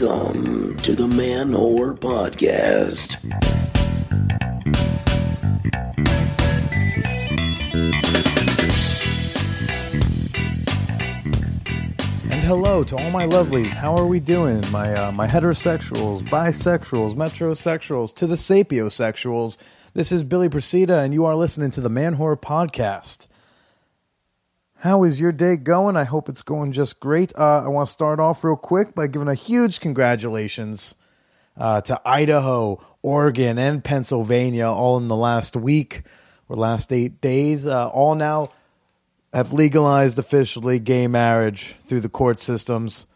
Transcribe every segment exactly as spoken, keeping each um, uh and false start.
Welcome to the Manwhore Podcast. And hello to all my lovelies. How are we doing? My uh, my heterosexuals, bisexuals, metrosexuals, to the sapiosexuals. This is Billy Procida, and you are listening to the Manwhore Podcast. How is your day going? I hope it's going just great. Uh, I want to start off real quick by giving a huge congratulations uh, to Idaho, Oregon, and Pennsylvania, all in the last week or last eight days. Uh, all now have legalized officially gay marriage through the court systems.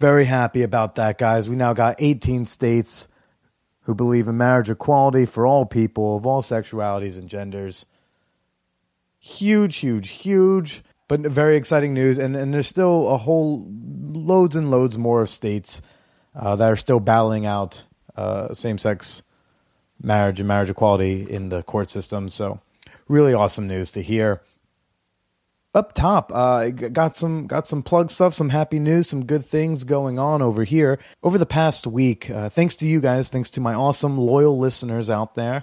Very happy about that, guys. We now got eighteen states who believe in marriage equality for all people of all sexualities and genders. Huge, huge, huge, but very exciting news. And, and there's still a whole loads and loads more of states uh, that are still battling out uh, same-sex marriage and marriage equality in the court system. So really awesome news to hear. Up top, uh, got some got some plug stuff, some happy news, some good things going on over here. Over the past week, uh, thanks to you guys, thanks to my awesome, loyal listeners out there,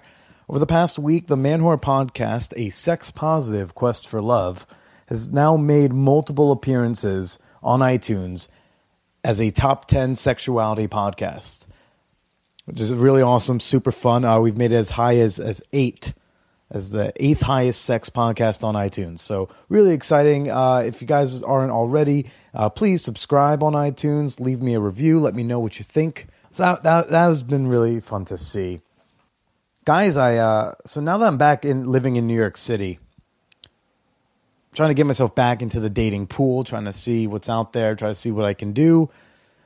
over the past week, the Manwhore Podcast, a sex-positive quest for love, has now made multiple appearances on iTunes as a top ten sexuality podcast, which is really awesome, super fun. Uh, we've made it as high as, as eight, as the eighth highest sex podcast on iTunes. So really exciting. Uh, if you guys aren't already, uh, please subscribe on iTunes, leave me a review, let me know what you think. So that, that, that has been really fun to see. Guys, I uh, so now that I'm back in living in New York City, I'm trying to get myself back into the dating pool, trying to see what's out there, trying to see what I can do.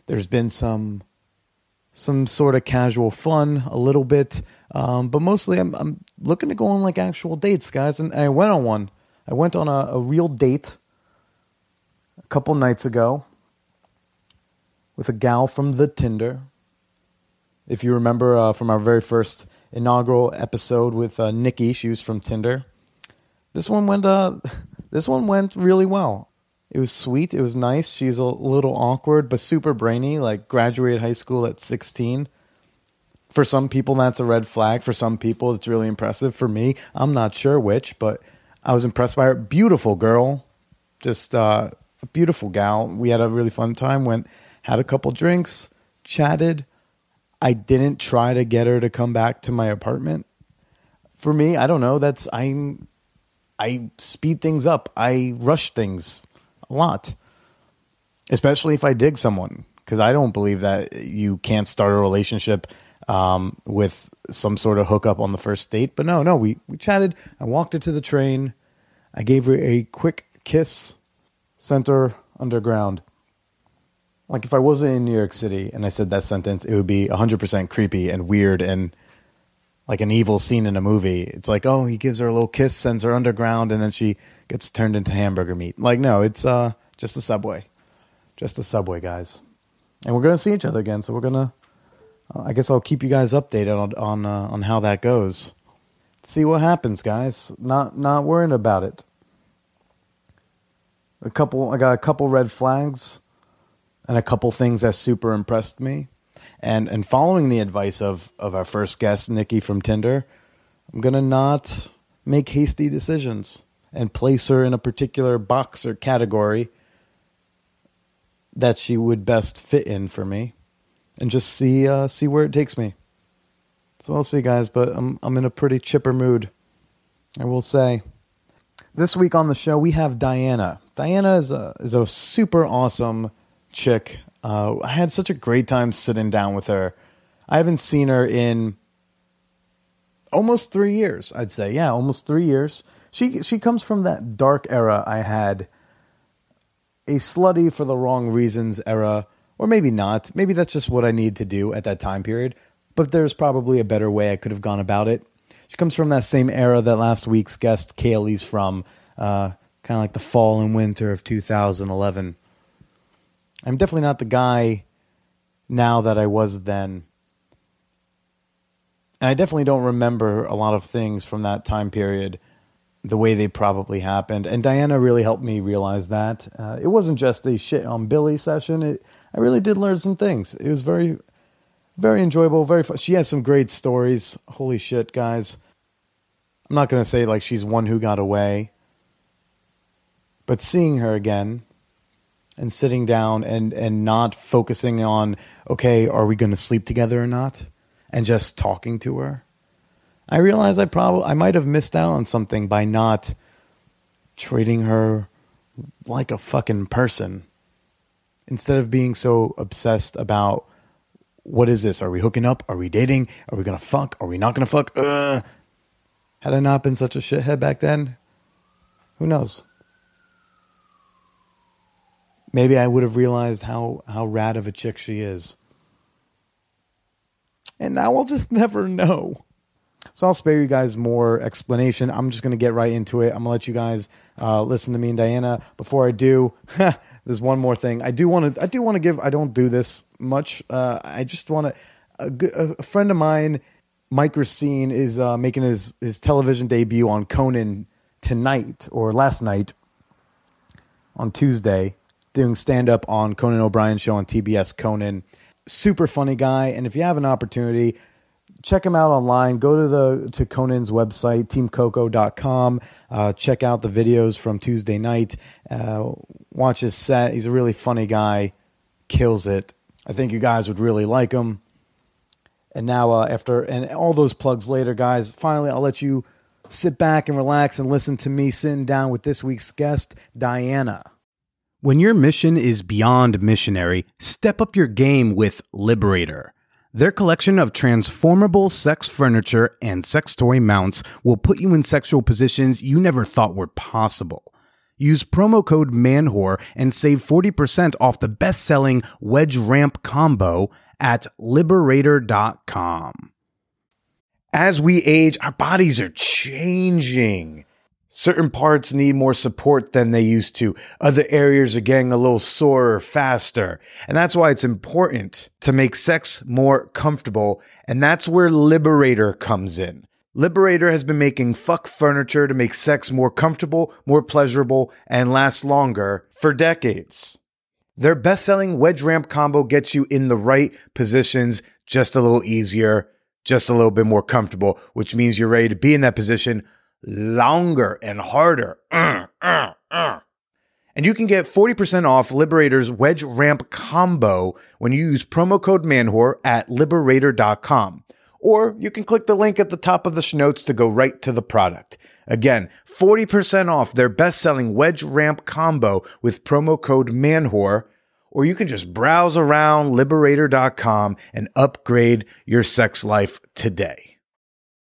There's been some some sort of casual fun, a little bit, um, but mostly I'm, I'm looking to go on like actual dates, guys. And I went on one. I went on a, a real date a couple nights ago with a gal from the Tinder. If you remember uh, from our very first inaugural episode with uh, Nikki, she was from Tinder. This one went. Uh, this one went really well. It was sweet. It was nice. She's a little awkward, but super brainy. Like graduated high school at sixteen. For some people, that's a red flag. For some people, it's really impressive. For me, I'm not sure which, but I was impressed by her. Beautiful girl, just uh, a beautiful gal. We had a really fun time. Went, had a couple drinks, chatted. I didn't try to get her to come back to my apartment. For me, I don't know. That's I'm, I speed things up. I rush things a lot, especially if I dig someone, because I don't believe that you can't start a relationship um, with some sort of hookup on the first date. But no, no, we, we chatted. I walked her to the train. I gave her a quick kiss, sent her underground. Like if I wasn't in New York City and I said that sentence, it would be one hundred percent creepy and weird and like an evil scene in a movie. It's like, oh, he gives her a little kiss, sends her underground, and then she gets turned into hamburger meat. Like, no, it's uh, just the subway. Just the subway, guys. And we're going to see each other again, so we're going to... Uh, I guess I'll keep you guys updated on on, uh, on how that goes. Let's see what happens, guys. Not not worrying about it. A couple. I got a couple red flags and a couple things that super impressed me. And and following the advice of, of our first guest, Nikki from Tinder, I'm going to not make hasty decisions and place her in a particular box or category that she would best fit in for me and just see uh, see where it takes me. So we'll see, guys, but I'm I'm in a pretty chipper mood, I will say. This week on the show, we have Diana. Diana is a, is a super awesome chick. Uh, I had such a great time sitting down with her. I haven't seen her in almost three years, I'd say. Yeah, almost three years. She she comes from that dark era I had, a slutty for the wrong reasons era, or maybe not. Maybe that's just what I need to do at that time period, but there's probably a better way I could have gone about it. She comes from that same era that last week's guest, Kaylee's from, uh, kind of like the fall and winter of two thousand eleven. I'm definitely not the guy now that I was then. And I definitely don't remember a lot of things from that time period the way they probably happened. And Diana really helped me realize that. Uh, it wasn't just a shit on Billy session. It, I really did learn some things. It was very, very enjoyable, very fun. She has some great stories. Holy shit, guys. I'm not going to say like she's one who got away, but seeing her again and sitting down and, and not focusing on, okay, are we going to sleep together or not? And just talking to her. I realized I probably, I might have missed out on something by not treating her like a fucking person. Instead of being so obsessed about, what is this? Are we hooking up? Are we dating? Are we going to fuck? Are we not going to fuck? Uh, had I not been such a shithead back then, who knows? Maybe I would have realized how, how rad of a chick she is. And now I'll just never know. So I'll spare you guys more explanation. I'm just going to get right into it. I'm going to let you guys uh, listen to me and Diana. Before I do, there's one more thing. I do want to I do want to give, I don't do this much. Uh, I just want to, a, a friend of mine, Mike Racine, is uh, making his, his television debut on Conan tonight, or last night on Tuesday, doing stand-up on Conan O'Brien's show on T B S Conan. Super funny guy. And if you have an opportunity, check him out online. Go to the to Conan's website, team coco dot com. Uh, check out the videos from Tuesday night. Uh, watch his set. He's a really funny guy. Kills it. I think you guys would really like him. And now uh, after and all those plugs later, guys, finally I'll let you sit back and relax and listen to me sitting down with this week's guest, Diana. When your mission is beyond missionary, step up your game with Liberator. Their collection of transformable sex furniture and sex toy mounts will put you in sexual positions you never thought were possible. Use promo code MANWHORE and save forty percent off the best-selling Wedge Ramp Combo at liberator dot com. As we age, our bodies are changing. Certain parts need more support than they used to. Other areas are getting a little sorer faster. And that's why it's important to make sex more comfortable. And that's where Liberator comes in. Liberator has been making fuck furniture to make sex more comfortable, more pleasurable, and last longer for decades. Their best-selling Wedge Ramp Combo gets you in the right positions just a little easier, just a little bit more comfortable, which means you're ready to be in that position longer and harder. Uh, uh, uh. And you can get forty percent off Liberator's Wedge Ramp Combo when you use promo code MANWHORE at liberator dot com. Or you can click the link at the top of the show notes to go right to the product. Again, forty percent off their best-selling Wedge Ramp Combo with promo code MANWHORE. Or you can just browse around liberator dot com and upgrade your sex life today.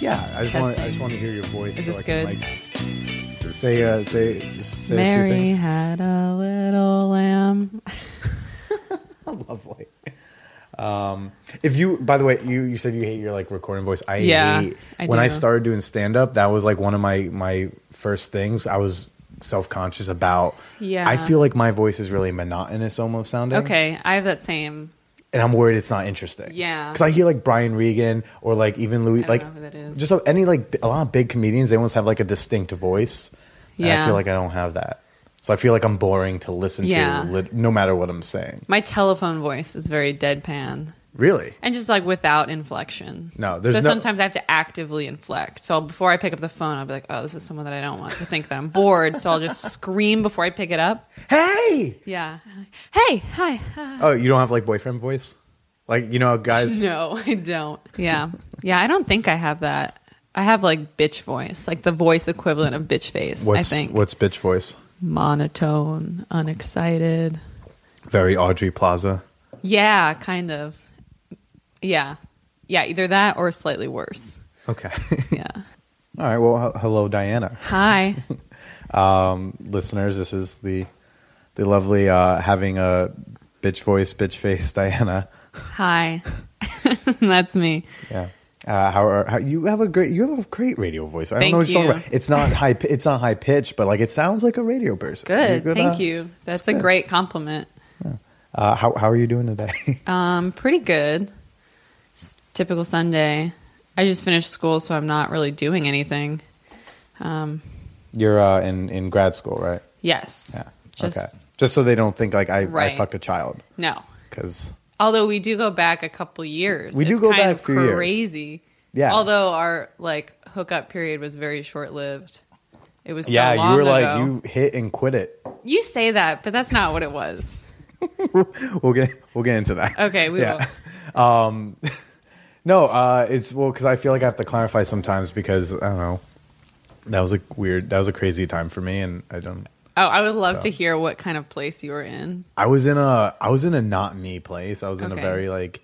Yeah, I just want I just want to hear your voice. Is so this I can, good? Like, say uh, say just say Mary a few things. Had a little lamb. Lovely. Um, if you, by the way, you, you said you hate your like recording voice. I yeah, hate I when do. I started doing stand up. That was like one of my my first things. I was self conscious about. Yeah, I feel like my voice is really monotonous, almost sounding. Okay, I have that same. And I'm worried it's not interesting. Yeah. Because I hear like Brian Regan or like even Louis, I don't like know who that is. Just any like a lot of big comedians, they almost have like a distinct voice. And yeah. I feel like I don't have that. So I feel like I'm boring to listen yeah. to no matter what I'm saying. My telephone voice is very deadpan. Really? And just like without inflection. No, there's So no- sometimes I have to actively inflect. So before I pick up the phone, I'll be like, oh, this is someone that I don't want to think that I'm bored. So I'll just scream before I pick it up. Hey! Yeah. Hey, hi. hi. Oh, you don't have like boyfriend voice? Like, you know, guys. No, I don't. Yeah. Yeah, I don't think I have that. I have like bitch voice, like the voice equivalent of bitch face, what's, I think. What's bitch voice? Monotone, unexcited. Very Audrey Plaza. Yeah, kind of. Yeah. Yeah, either that or slightly worse. Okay. Yeah. All right. Well, hello, Diana. Hi. um, listeners, this is the the lovely uh, having a bitch voice, bitch face Diana. Hi. That's me. Yeah. Uh, how, are, how you have a great you have a great radio voice. I thank don't know what you're you. talking about. It's not high. It's not high pitched, but like it sounds like a radio person. Good. good Thank uh, you. That's a good. great compliment. Yeah. Uh, how how are you doing today? um, pretty good. It's typical Sunday. I just finished school, so I'm not really doing anything. Um, you're uh, in in grad school, right? Yes. Yeah. Just, okay. Just so they don't think like I, right. I fucked a child. No. Because. Although we do go back a couple years. We do it's go kind back of crazy. Years. Yeah. Although our like hookup period was very short lived. It was so yeah, long ago. Yeah, you were like you hit and quit it. You say that, but that's not what it was. we'll get we'll get into that. Okay, we yeah. will. Um, no, uh, it's well because I feel like I have to clarify sometimes because I don't know. That was a weird. That was a crazy time for me, and I don't. Oh, I would love so. to hear what kind of place you were in. I was in a, I was in a not me place. I was in okay. a very like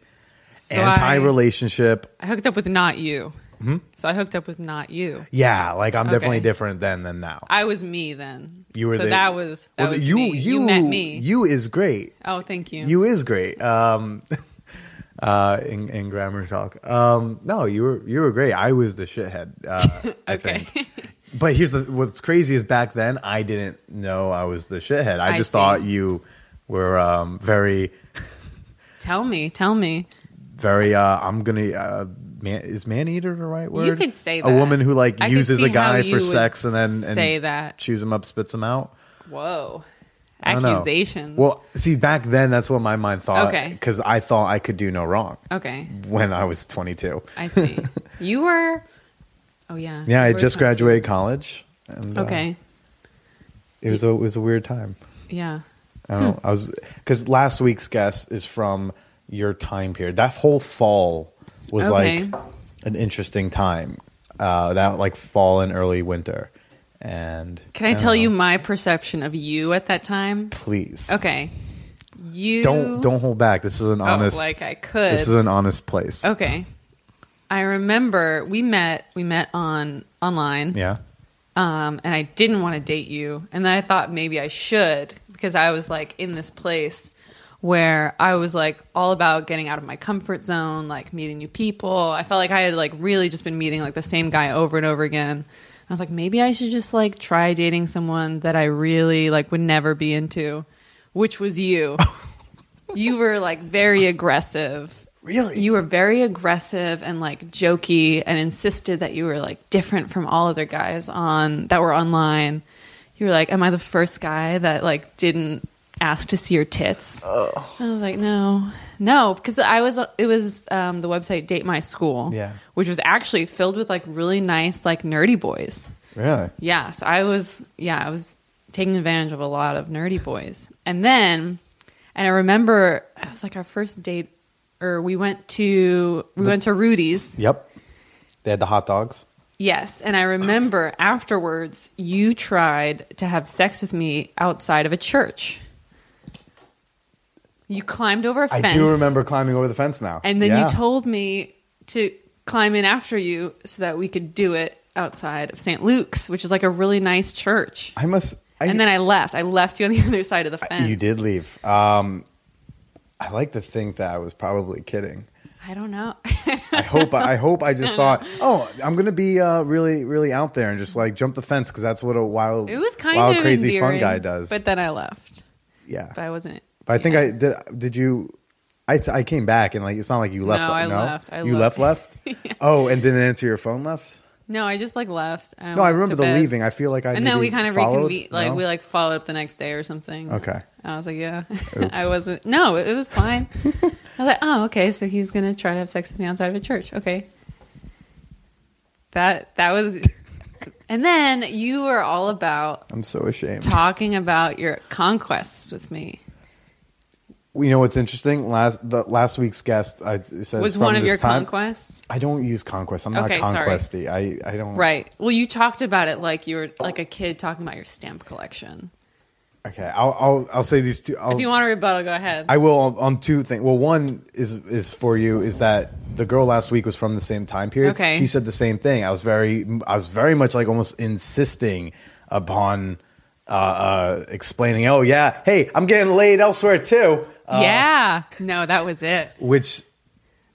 so anti-relationship. I, I hooked up with not you. Mm-hmm. So I hooked up with not you. Yeah, like I'm okay. definitely different then than now. I was me then. You were so the, that was that well, was you. Me. You, you met me. You is great. Oh, thank you. You is great. Um, uh, in, in grammar talk. Um, no, you were you were great. I was the shithead. Uh, okay. I think. But here's the, what's crazy is back then I didn't know I was the shithead. I, I just see. thought you were um, very. Tell me, tell me. Very, uh, I'm gonna. Uh, man, is man-eater the right word? You could say that. A woman who like I uses a guy for sex and then and say that chews him up, spits him out. Whoa, accusations. Well, see, back then that's what my mind thought. Okay, because I thought I could do no wrong. Okay, when I was twenty-two. I see. You were. Oh yeah. Yeah, I just graduated college. And, okay. Uh, it was a it was a weird time. Yeah. I don't hmm. know. I was because last week's guest is from your time period. That whole fall was okay. like an interesting time. Uh, that like fall and early winter. And can I, I tell know. you my perception of you at that time? Please. Okay. You don't don't hold back. This is an honest. Oh, like I could. This is an honest place. Okay. I remember we met we met on online. Yeah. Um, and I didn't want to date you. And then I thought maybe I should because I was like in this place where I was like all about getting out of my comfort zone, like meeting new people. I felt like I had like really just been meeting like the same guy over and over again. I was like, maybe I should just like try dating someone that I really like would never be into, which was you. You were like very aggressive. Really? You were very aggressive and like jokey and insisted that you were like different from all other guys on that were online. You were like, am I the first guy that like didn't ask to see your tits? Oh. I was like, no, no. Because I was, it was um, the website Date My School, yeah, which was actually filled with like really nice, like nerdy boys. Really? Yeah. So I was, yeah, I was taking advantage of a lot of nerdy boys. And then, and I remember I was like our first date. Or we went to we the, went to Rudy's. Yep, they had the hot dogs. Yes, and I remember afterwards you tried to have sex with me outside of a church. You climbed over a fence. I do remember climbing over the fence now. And then yeah. you told me to climb in after you so that we could do it outside of Saint Luke's, which is like a really nice church. I must. I, and then I left. I left you on the other side of the fence. You did leave. Um, I like to think that I was probably kidding. I don't know. I hope I hope I just thought, oh, I'm going to be uh, really, really out there and just like jump the fence because that's what a wild, it was kind wild of crazy fun guy does. But then I left. Yeah. But I wasn't. But I yeah. think I did. Did you? I, I came back and like it's not like you left. No, left, I no? left. I you left left? Yeah. Oh, and didn't answer your phone left? No, I just like left. I no, I remember the bed. leaving. I feel like I and then we kind of reconvened. Like no? we like followed up the next day or something. Okay. I was like, yeah, I wasn't. No, it was fine. I was like, oh, okay. So he's gonna try to have sex with me outside of a church. Okay. That that was, and then you were all about. I'm so ashamed. Talking about your conquests with me. You know what's interesting? Last the last week's guest I, says was from one of your time, conquests. I don't use conquests. I'm okay, not conquesty. Sorry. I I don't. Right. Well, you talked about it like you were like a kid talking about your stamp collection. Okay, I'll I'll, I'll say these two. I'll, if you want a rebuttal, go ahead. I will on, on two things. Well, one is is for you is that the girl last week was from the same time period. Okay, she said the same thing. I was very I was very much like almost insisting upon uh, uh, explaining. Oh yeah, hey, I'm getting laid elsewhere too. Uh, yeah, no, that was it. Which,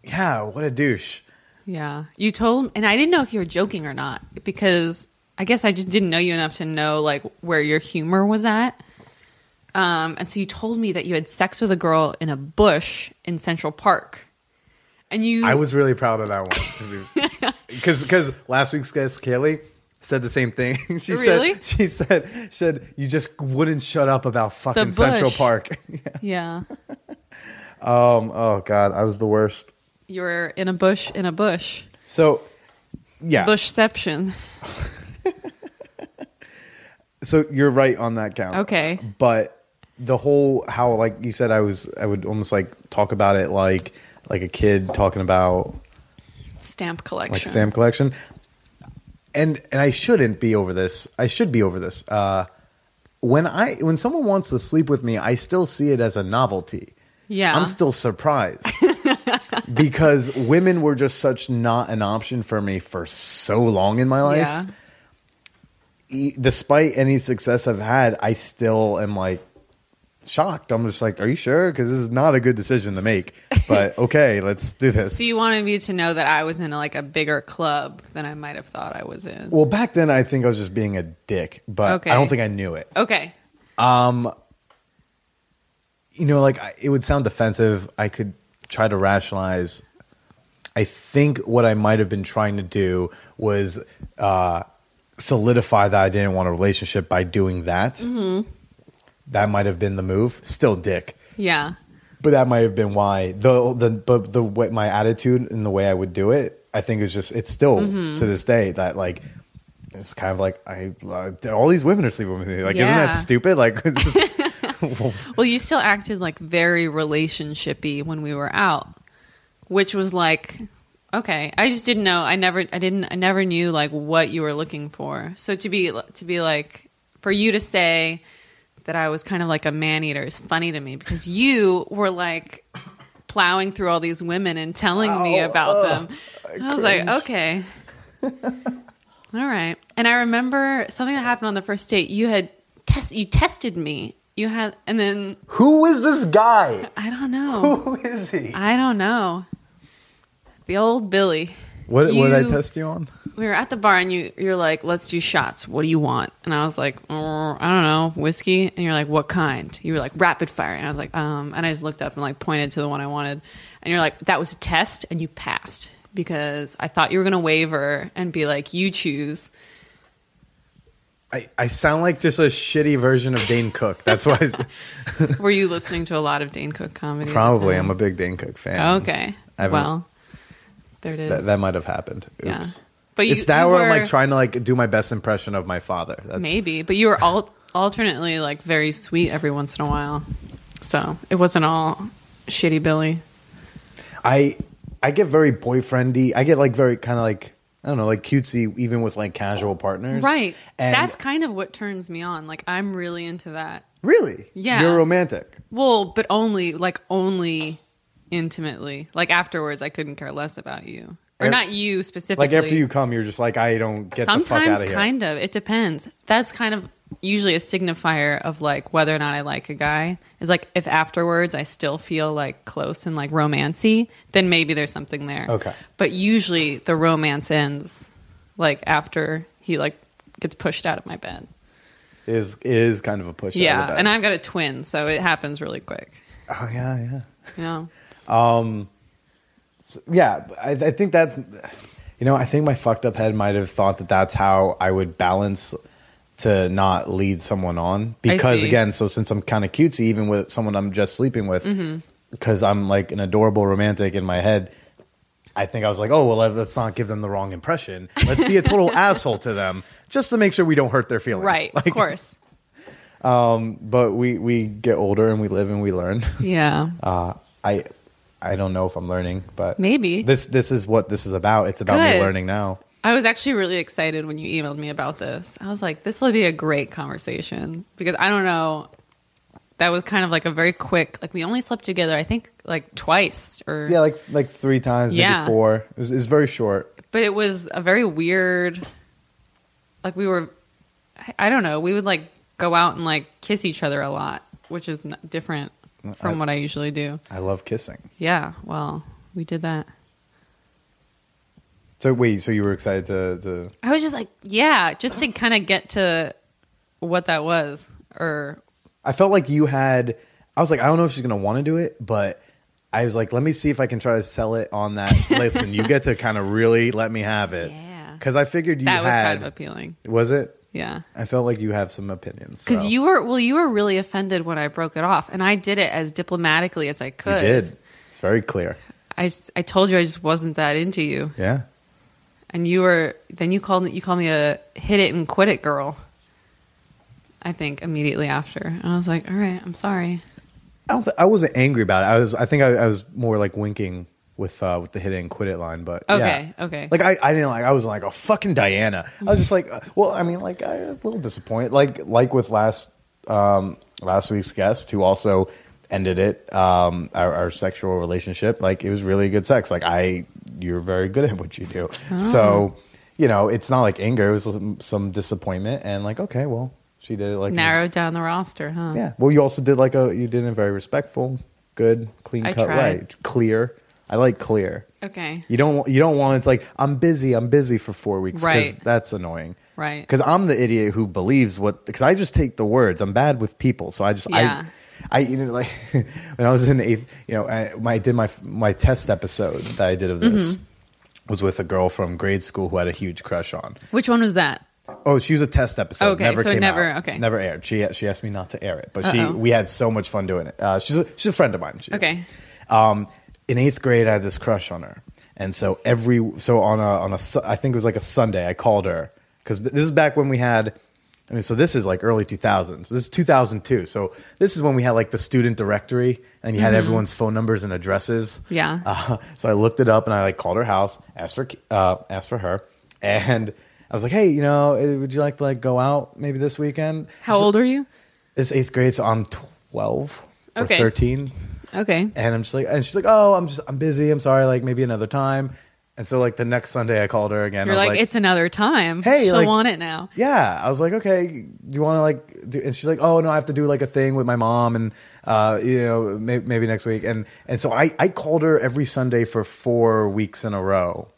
yeah, what a douche. Yeah, you told, and I didn't know if you were joking or not because I guess I just didn't know you enough to know like where your humor was at. Um, and so you told me that you had sex with a girl in a bush in Central Park, and you. I was really proud of that one because because last week's guest Kaylee said the same thing. she really? said she said she said you just wouldn't shut up about fucking Central Park. Yeah. yeah. um. Oh God, I was the worst. You were in a bush, in a bush. So, yeah. Bushception. So you're right on that count. Okay. But the whole how, like you said, I was, I would almost like talk about it like, like a kid talking about stamp collection, like stamp collection. And and I shouldn't be over this. I should be over this. Uh, when I when someone wants to sleep with me, I still see it as a novelty. Yeah. I'm still surprised. Because women were just such not an option for me for so long in my life. Yeah. E- despite any success I've had, I still am like shocked. I'm just like, are you sure? Because this is not a good decision to make. But okay, let's do this. So you wanted me to know that I was in like a bigger club than I might have thought I was in. Well, back then I think I was just being a dick, but okay. I don't think I knew it. Okay. Um, you know, like it would sound defensive. I could try to rationalize. I think what I might have been trying to do was uh, solidify that I didn't want a relationship by doing that. Mm-hmm. That might have been the move. Still, dick. Yeah, but that might have been why the the but the way my attitude and the way I would do it. I think is just it's still mm-hmm. to this day that like it's kind of like I uh, all these women are sleeping with me. Like yeah. isn't that stupid? Like. Well, you still acted like very relationshipy when we were out, which was like, okay, I just didn't know. I never, I didn't, I never knew like what you were looking for. So to be, to be like, for you to say that I was kind of like a man eater is funny to me because you were like plowing through all these women and telling oh, me about oh, them. I, I was cringe. Like, okay, all right. And I remember something that happened on the first date. You had test, you tested me. You had, and then who is this guy? I don't know. Who is he? I don't know. The old Billy. What, you, what did I test you on? We were at the bar, and you you're like, "Let's do shots. What do you want?" And I was like, oh, "I don't know, whiskey." And you're like, "What kind?" You were like, "Rapid fire." And I was like, "Um," and I just looked up and like pointed to the one I wanted. And you're like, "That was a test, and you passed because I thought you were gonna waver and be like, you choose." I, I sound like just a shitty version of Dane Cook. That's why. Were you listening to a lot of Dane Cook comedy? Probably. I'm a big Dane Cook fan. Okay. Well, there it is. That, that might have happened. Oops. Yeah. But you, it's that you where were, I'm like trying to like do my best impression of my father. That's, maybe. But you were all alternately like very sweet every once in a while. So it wasn't all shitty Billy. I I get very boyfriendy. I get like very kind of like. I don't know, like cutesy, even with like casual partners. Right. And that's kind of what turns me on. Like, I'm really into that. Really? Yeah. You're romantic. Well, but only, like, only intimately. Like, afterwards, I couldn't care less about you. Or not you specifically. Like, after you come, you're just like, I don't get the fuck out of here. Sometimes, kind of. It depends. That's kind of usually a signifier of, like, whether or not I like a guy. Is like, if afterwards I still feel, like, close and, like, romancy, then maybe there's something there. Okay. But usually the romance ends, like, after he, like, gets pushed out of my bed. It is, it is kind of a push yeah, out of the bed. Yeah, and I've got a twin, so it happens really quick. Oh, yeah, yeah. Yeah. um... So, yeah, I, I think that's, you know, I think my fucked up head might have thought that that's how I would balance to not lead someone on. Because, again, so since I'm kind of cutesy, even with someone I'm just sleeping with, because mm-hmm. I'm like an adorable romantic in my head, I think I was like, oh, well, let's not give them the wrong impression. Let's be a total asshole to them just to make sure we don't hurt their feelings. Right, like, of course. Um, but we, we get older and we live and we learn. Yeah. Uh, I... I don't know if I'm learning, but maybe this this is what this is about. It's about Good. Me learning now. I was actually really excited when you emailed me about this. I was like, this will be a great conversation because I don't know that was kind of like a very quick, like we only slept together, I think like twice or yeah, like like three times, yeah. maybe four. It was, it was very short, but it was a very weird. Like we were, I don't know. We would like go out and like kiss each other a lot, which is different from I, what I usually do. I love kissing. Yeah, well, we did that. So wait, so you were excited to? to... I was just like, yeah, just to kind of get to what that was, or. I felt like you had, I was like, I don't know if she's going to want to do it, but I was like, let me see if I can try to sell it on that. Listen, you get to kind of really let me have it. Yeah. Because I figured you that had. That was kind of appealing. Was it? Yeah. I felt like you have some opinions. Because so. you were, well, you were really offended when I broke it off. And I did it as diplomatically as I could. You did. It's very clear. I, I told you I just wasn't that into you. Yeah. And you were, then you called, you called me a hit it and quit it girl. I think immediately after, and I was like, "All right, I'm sorry." I don't th- I wasn't angry about it. I was. I think I, I was more like winking with uh, with the hit it and quit it line. But okay, yeah. okay. Like I, I didn't like. I was like, "Oh, fucking Diana." I was just like, uh, "Well, I mean, like, I was a little disappointed." Like, like with last um, last week's guest, who also ended it, um, our, our sexual relationship. Like, it was really good sex. Like, I, you're very good at what you do. Oh. So, you know, it's not like anger. It was some, some disappointment, and like, okay, well. She did it like narrowed down the roster, huh? Yeah. Well, you also did like a you did it very respectful, good, clean cut, right? Clear. I like clear. Okay. You don't you don't want it's like I'm busy, I'm busy for four weeks, right? 'Cause that's annoying, right? Because I'm the idiot who believes what because I just take the words. I'm bad with people, so I just yeah. I I you know like when I was in eighth, you know, I, I did my my test episode that I did of this mm-hmm. was with a girl from grade school who I had a huge crush on. Which one was that? Oh, she was a test episode. Okay, never so came never, out. Okay. Never aired. She she asked me not to air it, but Uh-oh. she we had so much fun doing it. Uh, she's a, she's a friend of mine. She okay. Is. Um, in eighth grade, I had this crush on her, and so every so on a on a I think it was like a Sunday, I called her because this is back when we had. I mean, so this is like early two thousands. This is two thousand two. So this is when we had like the student directory and you mm-hmm. had everyone's phone numbers and addresses. Yeah. Uh, so I looked it up and I like called her house, asked for uh, asked for her, and. I was like, hey, you know, would you like to like go out maybe this weekend? How so, old are you? It's eighth grade, so I'm twelve okay. or thirteen. Okay. And I'm just like, and she's like, oh, I'm just, I'm busy. I'm sorry. Like maybe another time. And so like the next Sunday, I called her again. You're I was like, like, it's another time. Hey, she'll like, want it now. Yeah. I was like, okay, you want to like, do, and she's like, oh no, I have to do like a thing with my mom, and uh, you know, maybe, maybe next week. And and so I I called her every Sunday for four weeks in a row.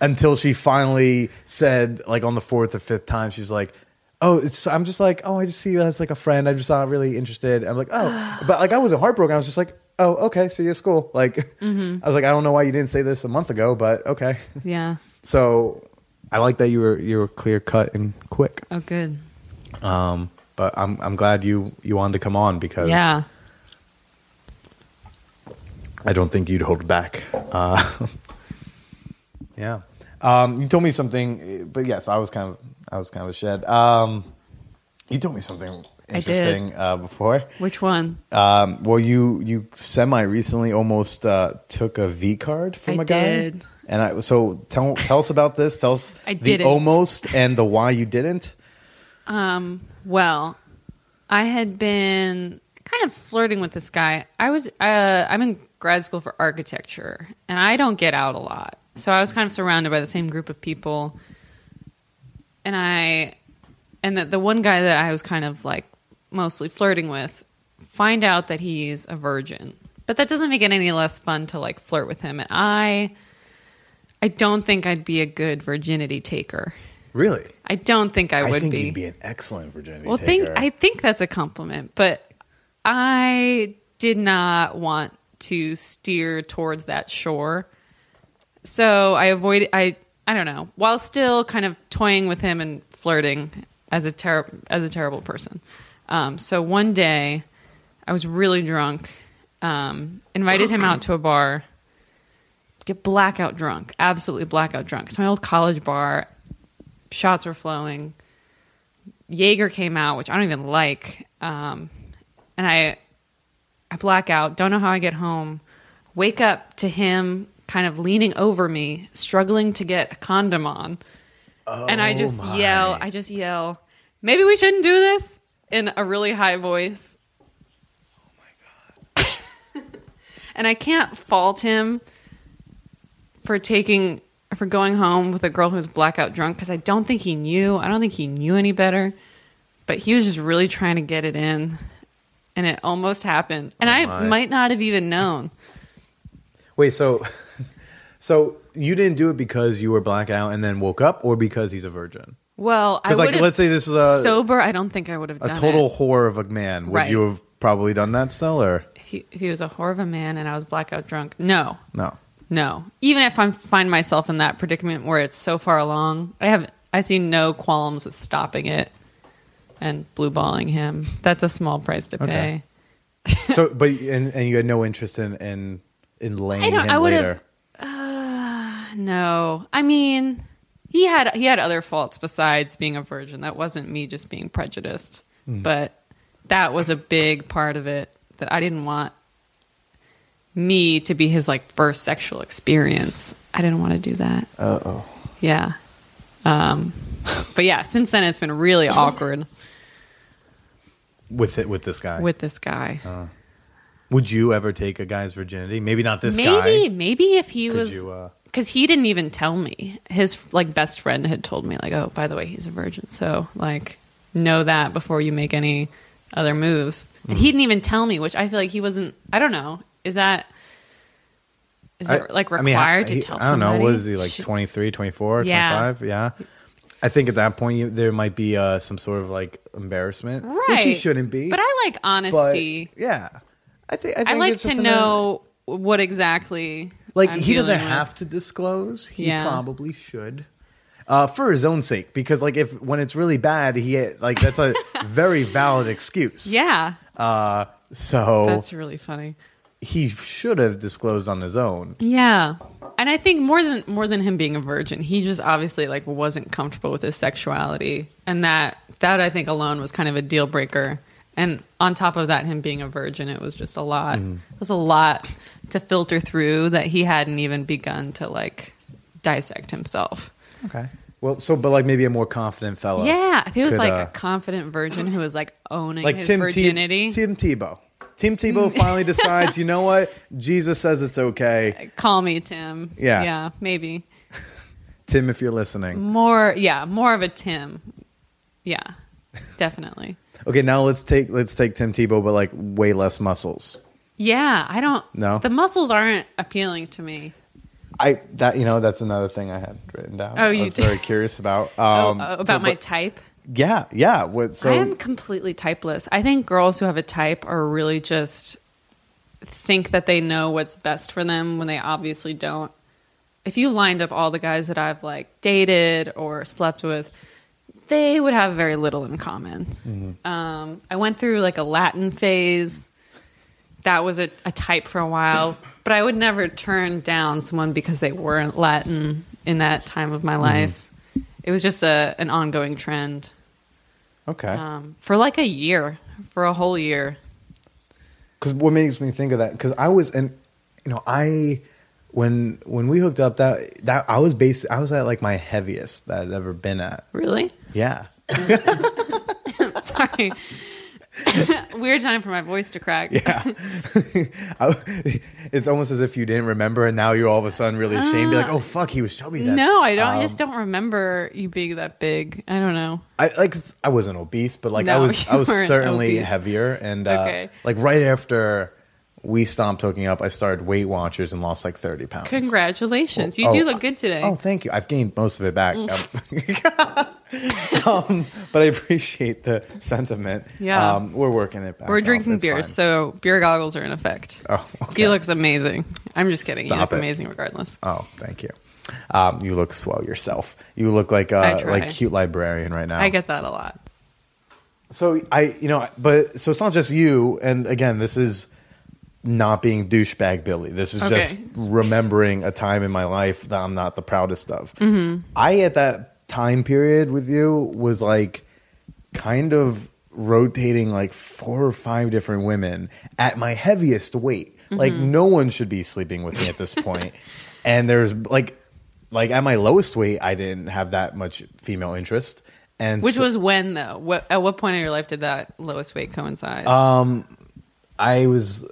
Until she finally said, like on the fourth or fifth time, she's like, "Oh, it's." I'm just like, "Oh, I just see you as like a friend. I'm just not really interested." I'm like, "Oh," but like I wasn't heartbroken. I was just like, "Oh, okay, see you at school." Like, mm-hmm. I was like, "I don't know why you didn't say this a month ago, but okay." Yeah. So I like that you were you were clear cut and quick. Oh, good. Um, but I'm I'm glad you you wanted to come on because yeah. I don't think you'd hold back. Uh, yeah. Um, you told me something, but yes, yeah, so I was kind of, I was kind of a shed. Um, you told me something interesting uh, before. Which one? Um, well, you you semi recently almost uh, took a V card from I a guy. Did. And I so tell tell us about this. Tell us I the didn't. almost and the why you didn't. Um. Well, I had been kind of flirting with this guy. I was. Uh, I'm in grad school for architecture, and I don't get out a lot. So I was kind of surrounded by the same group of people, and I, and the, the one guy that I was kind of like mostly flirting with, find out that he's a virgin, but that doesn't make it any less fun to like flirt with him. And I, I don't think I'd be a good virginity taker. Really? I don't think I would be. I think be. You'd be an excellent virginity well, taker. Well, I think that's a compliment, but I did not want to steer towards that shore. So I avoided, I, I don't know, while still kind of toying with him and flirting as a, ter- as a terrible person. Um, so one day I was really drunk, um, invited him out to a bar, get blackout drunk, absolutely blackout drunk. It's my old college bar. Shots were flowing. Jaeger came out, which I don't even like. Um, and I, I black out, don't know how I get home, wake up to him kind of leaning over me, struggling to get a condom on. Oh, and I just my. yell, I just yell, maybe we shouldn't do this. in a really high voice. Oh, my God. And I can't fault him for taking... for going home with a girl who was blackout drunk, because I don't think he knew. I don't think he knew any better. But he was just really trying to get it in. And it almost happened. And oh I might not have even known. Wait, so so you didn't do it because you were blackout and then woke up, or because he's a virgin? Well, I like, let's say this was a... sober, I don't think I would have done it. A total it. whore of a man. Would right. you have probably done that still? Or? If he, if he was a whore of a man and I was blackout drunk, no. No. No. Even if I find myself in that predicament where it's so far along, I have I see no qualms with stopping it and blue balling him. That's a small price to pay. Okay. So, but and, and you had no interest in in, in laying I don't, him I later. Uh, no, I mean he had he had other faults besides being a virgin. That wasn't me just being prejudiced, mm. but that was a big part of it that I didn't want. Me to be his like first sexual experience. I didn't want to do that. Uh-oh. Yeah. Um, but yeah, since then it's been really awkward. With it, with this guy? With this guy. Uh, would you ever take a guy's virginity? Maybe not this maybe, guy. Maybe, maybe if he Could was... Because uh... he didn't even tell me. His like best friend had told me like, oh, by the way, he's a virgin. So like, know that before you make any other moves. Mm-hmm. And he didn't even tell me, which I feel like he wasn't... I don't know. Is that, is I, it like required I mean, I, to he, tell somebody? I don't know. What is he, like Should, twenty-three, twenty-four, yeah. twenty-five? Yeah. I think at that point you, there might be uh, some sort of like embarrassment. Right. Which he shouldn't be. But I like honesty. But, yeah. I, th- I, think I like it's to know another, what exactly. Like I'm he doesn't with. have to disclose. He yeah. probably should. Uh, for his own sake. Because like if when it's really bad, he like that's a very valid excuse. Yeah. Uh, so that's really funny. He should have disclosed on his own. Yeah. And I think more than more than him being a virgin, he just obviously like wasn't comfortable with his sexuality. And that that I think alone was kind of a deal breaker. And on top of that, him being a virgin, it was just a lot. Mm. It was a lot to filter through that he hadn't even begun to like dissect himself. Okay. Well, so, but like maybe a more confident fellow. Yeah. If he was could, like uh, a confident virgin who was like owning like his Tim virginity. T- Tim Tebow. Tim Tebow finally decides, you know what? Jesus says it's okay. Call me, Tim. Yeah. Yeah, maybe. Tim, if you're listening. More, yeah, more of a Tim. Yeah, definitely. Okay, now let's take let's take Tim Tebow, but like way less muscles. Yeah, I don't... No? The muscles aren't appealing to me. I that You know, that's another thing I had written down. Oh, you I was did? very curious about. Um, oh, oh, about so, my but, type? Yeah, yeah. What, so I am completely typeless. I think girls who have a type are really just think that they know what's best for them when they obviously don't. If you lined up all the guys that I've like dated or slept with, they would have very little in common. Mm-hmm. Um, I went through like a Latin phase. That was a, a type for a while, but I would never turn down someone because they weren't Latin in that time of my mm-hmm. life. It was just a an ongoing trend. Okay. Um, for like a year, for a whole year. Because what makes me think of that? Because I was, and you know, I when when we hooked up, that that I was based, I was at like my heaviest that I'd ever been at. Really? Yeah. Sorry. Weird time for my voice to crack. Yeah. I, it's almost as if you didn't remember and now you're all of a sudden really ashamed. Uh, Be like, oh fuck, he was chubby then. No, I don't um, I just don't remember you being that big. I don't know. I like I wasn't obese, but like no, I was I was certainly obese. heavier and uh okay. like right after we stopped hooking up, I started Weight Watchers and lost like thirty pounds. Congratulations. Well, you oh, do look good today. Oh, thank you. I've gained most of it back. um, but I appreciate the sentiment. Yeah. Um, we're working it back. We're drinking off. beers, so beer goggles are in effect. Oh, okay. He looks amazing. I'm just kidding. Stop you look it. amazing regardless. Oh, thank you. Um, you look swell yourself. You look like a like cute librarian right now. I get that a lot. So I, you know, but so it's not just you. And again, this is not being douchebag Billy. This is okay. just remembering a time in my life that I'm not the proudest of. Mm-hmm. I, at that time period with you, was like kind of rotating like four or five different women at my heaviest weight. Mm-hmm. Like no one should be sleeping with me at this point. And there's like, like at my lowest weight, I didn't have that much female interest. And Which so, was when, though? What, at what point in your life did that lowest weight coincide? Um, I was...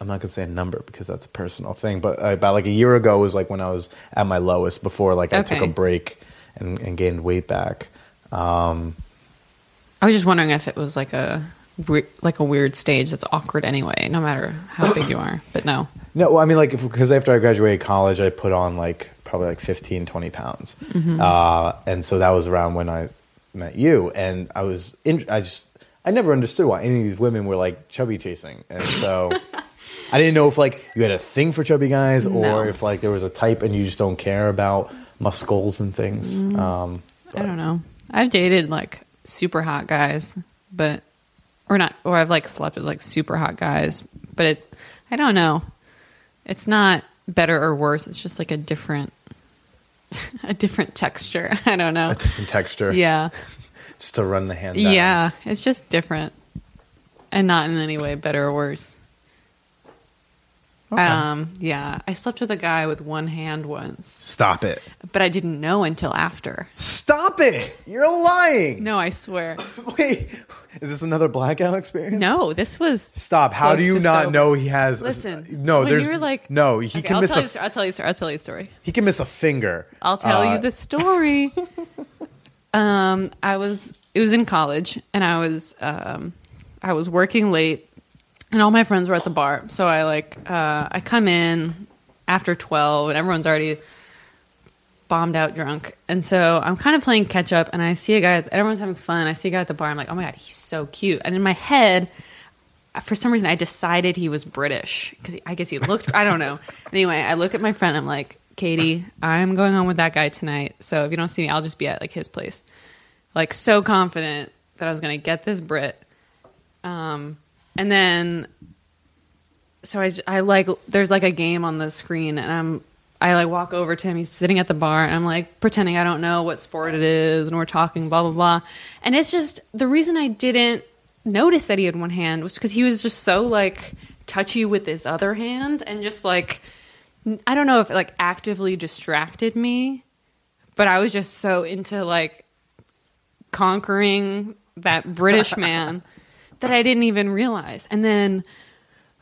I'm not going to say a number because that's a personal thing, but about like a year ago was like when I was at my lowest before like okay. I took a break and, and gained weight back. Um, I was just wondering if it was like a like a weird stage that's awkward anyway, no matter how big you are, but no. No, well, I mean like because after I graduated college, I put on like probably like fifteen, twenty pounds. Mm-hmm. Uh, and so that was around when I met you and I was, in, I just, I never understood why any of these women were like chubby chasing. And so... I didn't know if like you had a thing for chubby guys or no. if like there was a type and you just don't care about muscles and things. Mm, um, I don't know. I've dated like super hot guys, but or not, or I've like slept with like super hot guys, but it, I don't know. It's not better or worse. It's just like a different, a different texture. I don't know. A different texture. Yeah. Just to run the hand down. Yeah. It's just different and not in any way better or worse. Okay. Um, yeah, I slept with a guy with one hand once. Stop it. But I didn't know until after. Stop it. You're lying. No, I swear. Wait, is this another blackout experience? No, this was. Stop. How do you not sober. Know he has. Listen. A, no, there's. You were like, no, he okay, can I'll miss tell a. I'll tell you, sir. I'll tell you a story. He can miss a finger. I'll tell uh, you the story. um, I was, it was in college and I was, um, I was working late. And all my friends were at the bar. So I like, uh, I come in after twelve and everyone's already bombed out drunk. And so I'm kind of playing catch up and I see a guy, everyone's having fun. I see a guy at the bar. I'm like, oh my God, he's so cute. And in my head, for some reason, I decided he was British because I guess he looked, I don't know. Anyway, I look at my friend. I'm like, Katie, I'm going on with that guy tonight. So if you don't see me, I'll just be at like his place. Like so confident that I was going to get this Brit. Um, And then, so I, I like, there's like a game on the screen and I'm, I like walk over to him. He's sitting at the bar and I'm like pretending I don't know what sport it is and we're talking blah, blah, blah. And it's just, the reason I didn't notice that he had one hand was because he was just so like touchy with his other hand and just like, I don't know if it like actively distracted me, but I was just so into like conquering that British man. That I didn't even realize. And then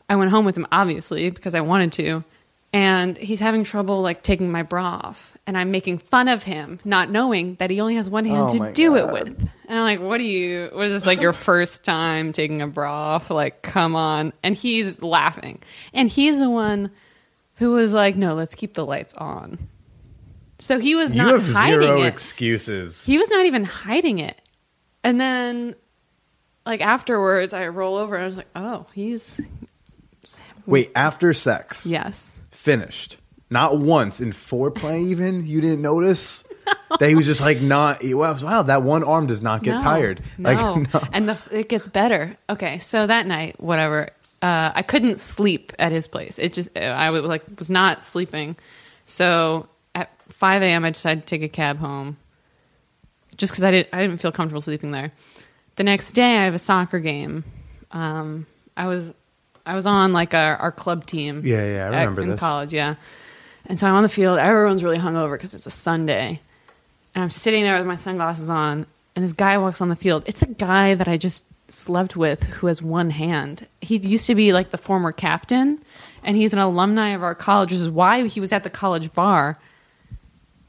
I went home with him, obviously, because I wanted to. And he's having trouble, like, taking my bra off. And I'm making fun of him, not knowing that he only has one hand oh to do God. It with. And I'm like, what do you... What is this, like, your first time taking a bra off? Like, come on. And he's laughing. And he's the one who was like, no, let's keep the lights on. So he was not hiding it. You have zero excuses. He was not even hiding it. And then... Like afterwards, I roll over and I was like, "Oh, he's." Wait, after sex? Yes. Finished. Not once in foreplay, even you didn't notice no. that he was just like not. Wow, wow, that one arm does not get no, tired. No. Like, no, and the, it gets better. Okay, so that night, whatever, uh, I couldn't sleep at his place. It just I was like was not sleeping. So at five a.m., I decided to take a cab home, just because I didn't I didn't feel comfortable sleeping there. The next day, I have a soccer game. Um, I was, I was on like our, our club team. Yeah, yeah, I remember at, in this. College, yeah. And so I'm on the field. Everyone's really hungover because it's a Sunday, and I'm sitting there with my sunglasses on. And this guy walks on the field. It's the guy that I just slept with who has one hand. He used to be like the former captain, and he's an alumni of our college, which is why he was at the college bar.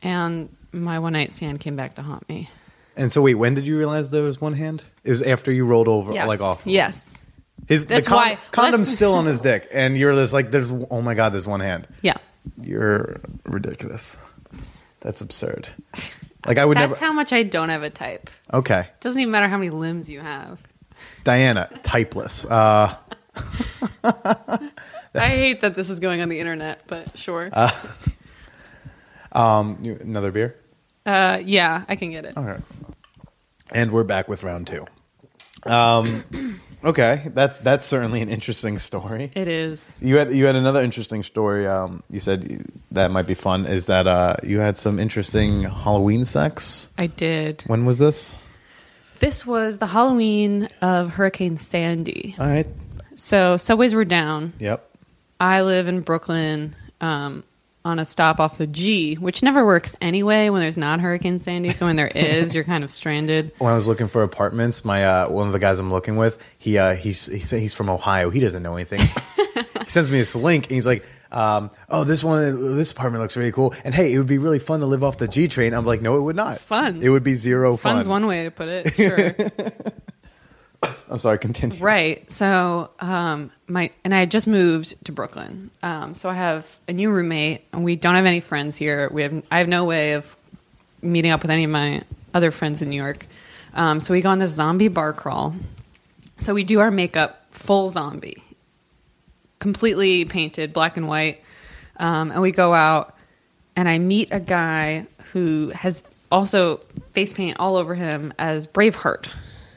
And my one night stand came back to haunt me. And so wait, when did you realize there was one hand? It was after you rolled over, yes. like off. Yes. His That's the con- why. Condom's still on his dick, and you're just like, "There's oh my God, there's one hand." Yeah. You're ridiculous. That's absurd. Like I would That's never. That's how much I don't have a type. Okay. It doesn't even matter how many limbs you have. Diana, typeless. Uh, I hate that this is going on the internet, but sure. Uh, um, another beer. Uh, yeah, I can get it. All right. And we're back with round two. Um, okay, that's that's certainly an interesting story. It is. You had you had another interesting story. Um, you said that might be fun. Is that uh, you had some interesting Halloween sex? I did. When was this? This was the Halloween of Hurricane Sandy. All right. So subways were down. Yep. I live in Brooklyn. Um, on a stop off the G, which never works anyway when there's not Hurricane Sandy. So when there is, you're kind of stranded. When I was looking for apartments, my uh, one of the guys I'm looking with, he uh, he's he said he's from Ohio. He doesn't know anything. He sends me this link, and he's like, um, "Oh, this one, this apartment looks really cool. And hey, it would be really fun to live off the G train." I'm like, "No, it would not. Fun. It would be zero fun." Fun's one way to put it. Sure. I'm sorry. Continue. Right. So, um, my and I had just moved to Brooklyn. Um, so I have a new roommate, and we don't have any friends here. We have I have no way of meeting up with any of my other friends in New York. Um, so we go on this zombie bar crawl. So we do our makeup full zombie. Completely painted black and white, um, and we go out, and I meet a guy who has also face paint all over him as Braveheart.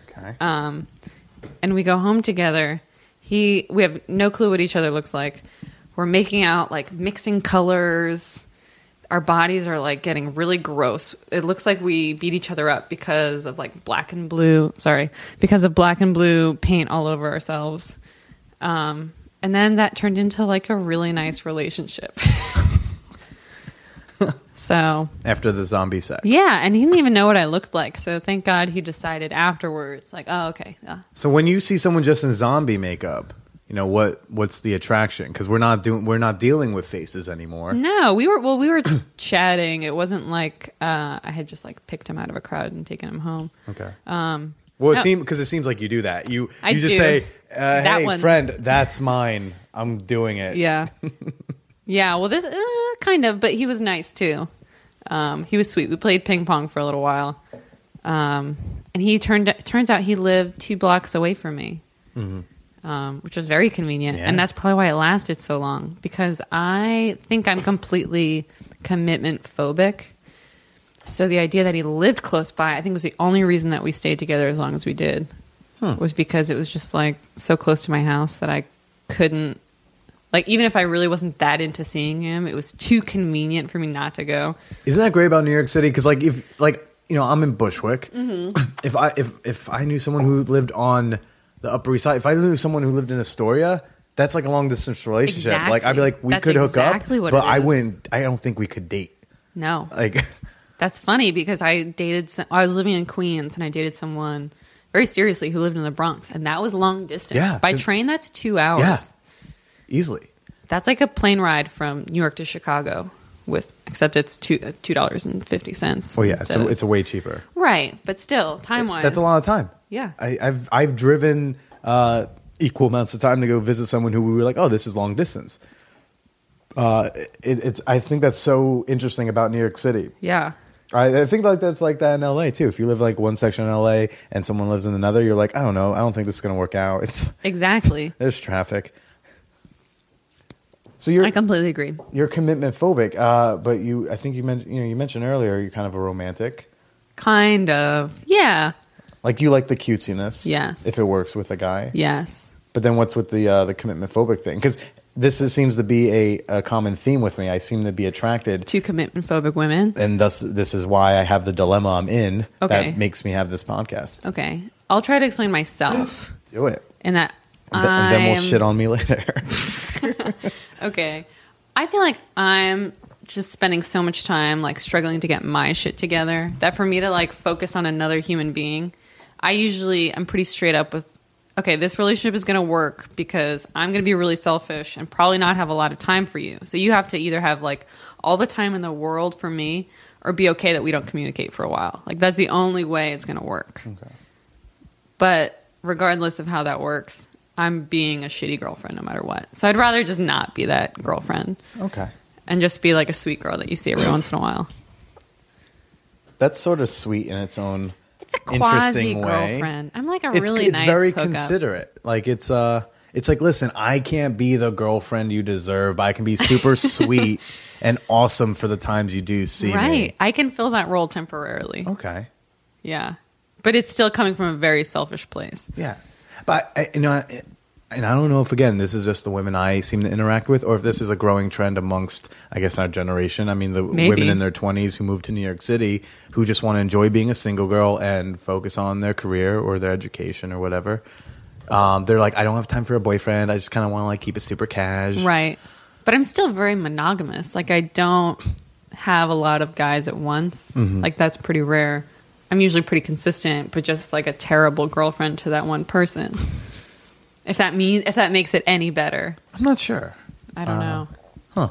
Okay. Um, and we go home together. He, we have no clue what each other looks like. We're making out, like mixing colors. Our bodies are like getting really gross. It looks like we beat each other up because of like black and blue. Sorry, because of black and blue paint all over ourselves. Um. And then that turned into like a really nice relationship. So after the zombie sex. Yeah, and he didn't even know what I looked like. So thank God he decided afterwards, like, oh, okay. Yeah. So when you see someone just in zombie makeup, you know, what what's the attraction? Because we're not doing we're not dealing with faces anymore. No, we were well, we were chatting. It wasn't like uh, I had just like picked him out of a crowd and taken him home. Okay. Um Well, it no. seems because it seems like you do that. You I you just do. say, uh, "Hey, one. friend, that's mine. I'm doing it." Yeah, yeah. Well, this uh, kind of, but he was nice too. Um, he was sweet. We played ping pong for a little while, um, and he turned turns out he lived two blocks away from me, mm-hmm. um, which was very convenient. Yeah. And that's probably why it lasted so long, because I think I'm completely commitment phobic. So the idea that he lived close by, I think, was the only reason that we stayed together as long as we did. Huh. Was because it was just like so close to my house that I couldn't, like, even if I really wasn't that into seeing him, it was too convenient for me not to go. Isn't that great about New York City? Because like if like you know I'm in Bushwick, mm-hmm. if I if if I knew someone who lived on the Upper East Side, if I knew someone who lived in Astoria. That's like a long distance relationship. Exactly. Like I'd be like, we That's could exactly hook up, but I wouldn't. I don't think we could date. No. Like. That's funny because I dated. Some, I was living in Queens and I dated someone very seriously who lived in the Bronx, and that was long distance. Yeah, by train, that's two hours. Yeah, easily. That's like a plane ride from New York to Chicago, with except it's two two dollars and fifty cents. Oh yeah, it's a, it's a way cheaper. Right, but still, time wise, that's a lot of time. Yeah, I, I've I've driven uh, equal amounts of time to go visit someone who we were like, oh, this is long distance. Uh, it, it's. I think that's so interesting about New York City. Yeah. I think like that's like that in L A too. If you live like one section in L A and someone lives in another, you're like, I don't know, I don't think this is going to work out. It's exactly there's traffic. So you're I completely agree. You're commitment phobic, uh, but you I think you mentioned you know you mentioned earlier you're kind of a romantic. Kind of, yeah. Like you like the cutesiness, yes. If it works with a guy, yes. But then what's with the uh, the commitment phobic thing? Because this is, seems to be a, a common theme with me. I seem to be attracted to commitment phobic women. And thus, this is why I have the dilemma I'm in okay. that makes me have this podcast. Okay. I'll try to explain myself. Do it. And that and, th- and then we'll shit on me later. Okay. I feel like I'm just spending so much time like struggling to get my shit together that for me to like focus on another human being, I usually I'm pretty straight up with okay, this relationship is going to work because I'm going to be really selfish and probably not have a lot of time for you. So you have to either have like all the time in the world for me or be okay that we don't communicate for a while. Like that's the only way it's going to work. Okay. But regardless of how that works, I'm being a shitty girlfriend no matter what. So I'd rather just not be that girlfriend. Okay. And just be like a sweet girl that you see every once in a while. That's sort of sweet in its own It's a quasi girlfriend. I'm like a it's, really it's nice. It's very hookup. Considerate. Like it's uh, it's like listen, I can't be the girlfriend you deserve, but I can be super sweet and awesome for the times you do see right. me. Right, I can fill that role temporarily. Okay, yeah, but it's still coming from a very selfish place. Yeah, but I, you know, I, and I don't know if again this is just the women I seem to interact with, or if this is a growing trend amongst, I guess, our generation. I mean, the Maybe. women in their twenties who moved to New York City who just want to enjoy being a single girl and focus on their career or their education or whatever. Um, they're like, I don't have time for a boyfriend. I just kind of want to like keep it super cash. Right. But I'm still very monogamous. Like, I don't have a lot of guys at once. Mm-hmm. Like, that's pretty rare. I'm usually pretty consistent, but just like a terrible girlfriend to that one person. If that means, if that makes it any better. I'm not sure. I don't uh, know. Huh.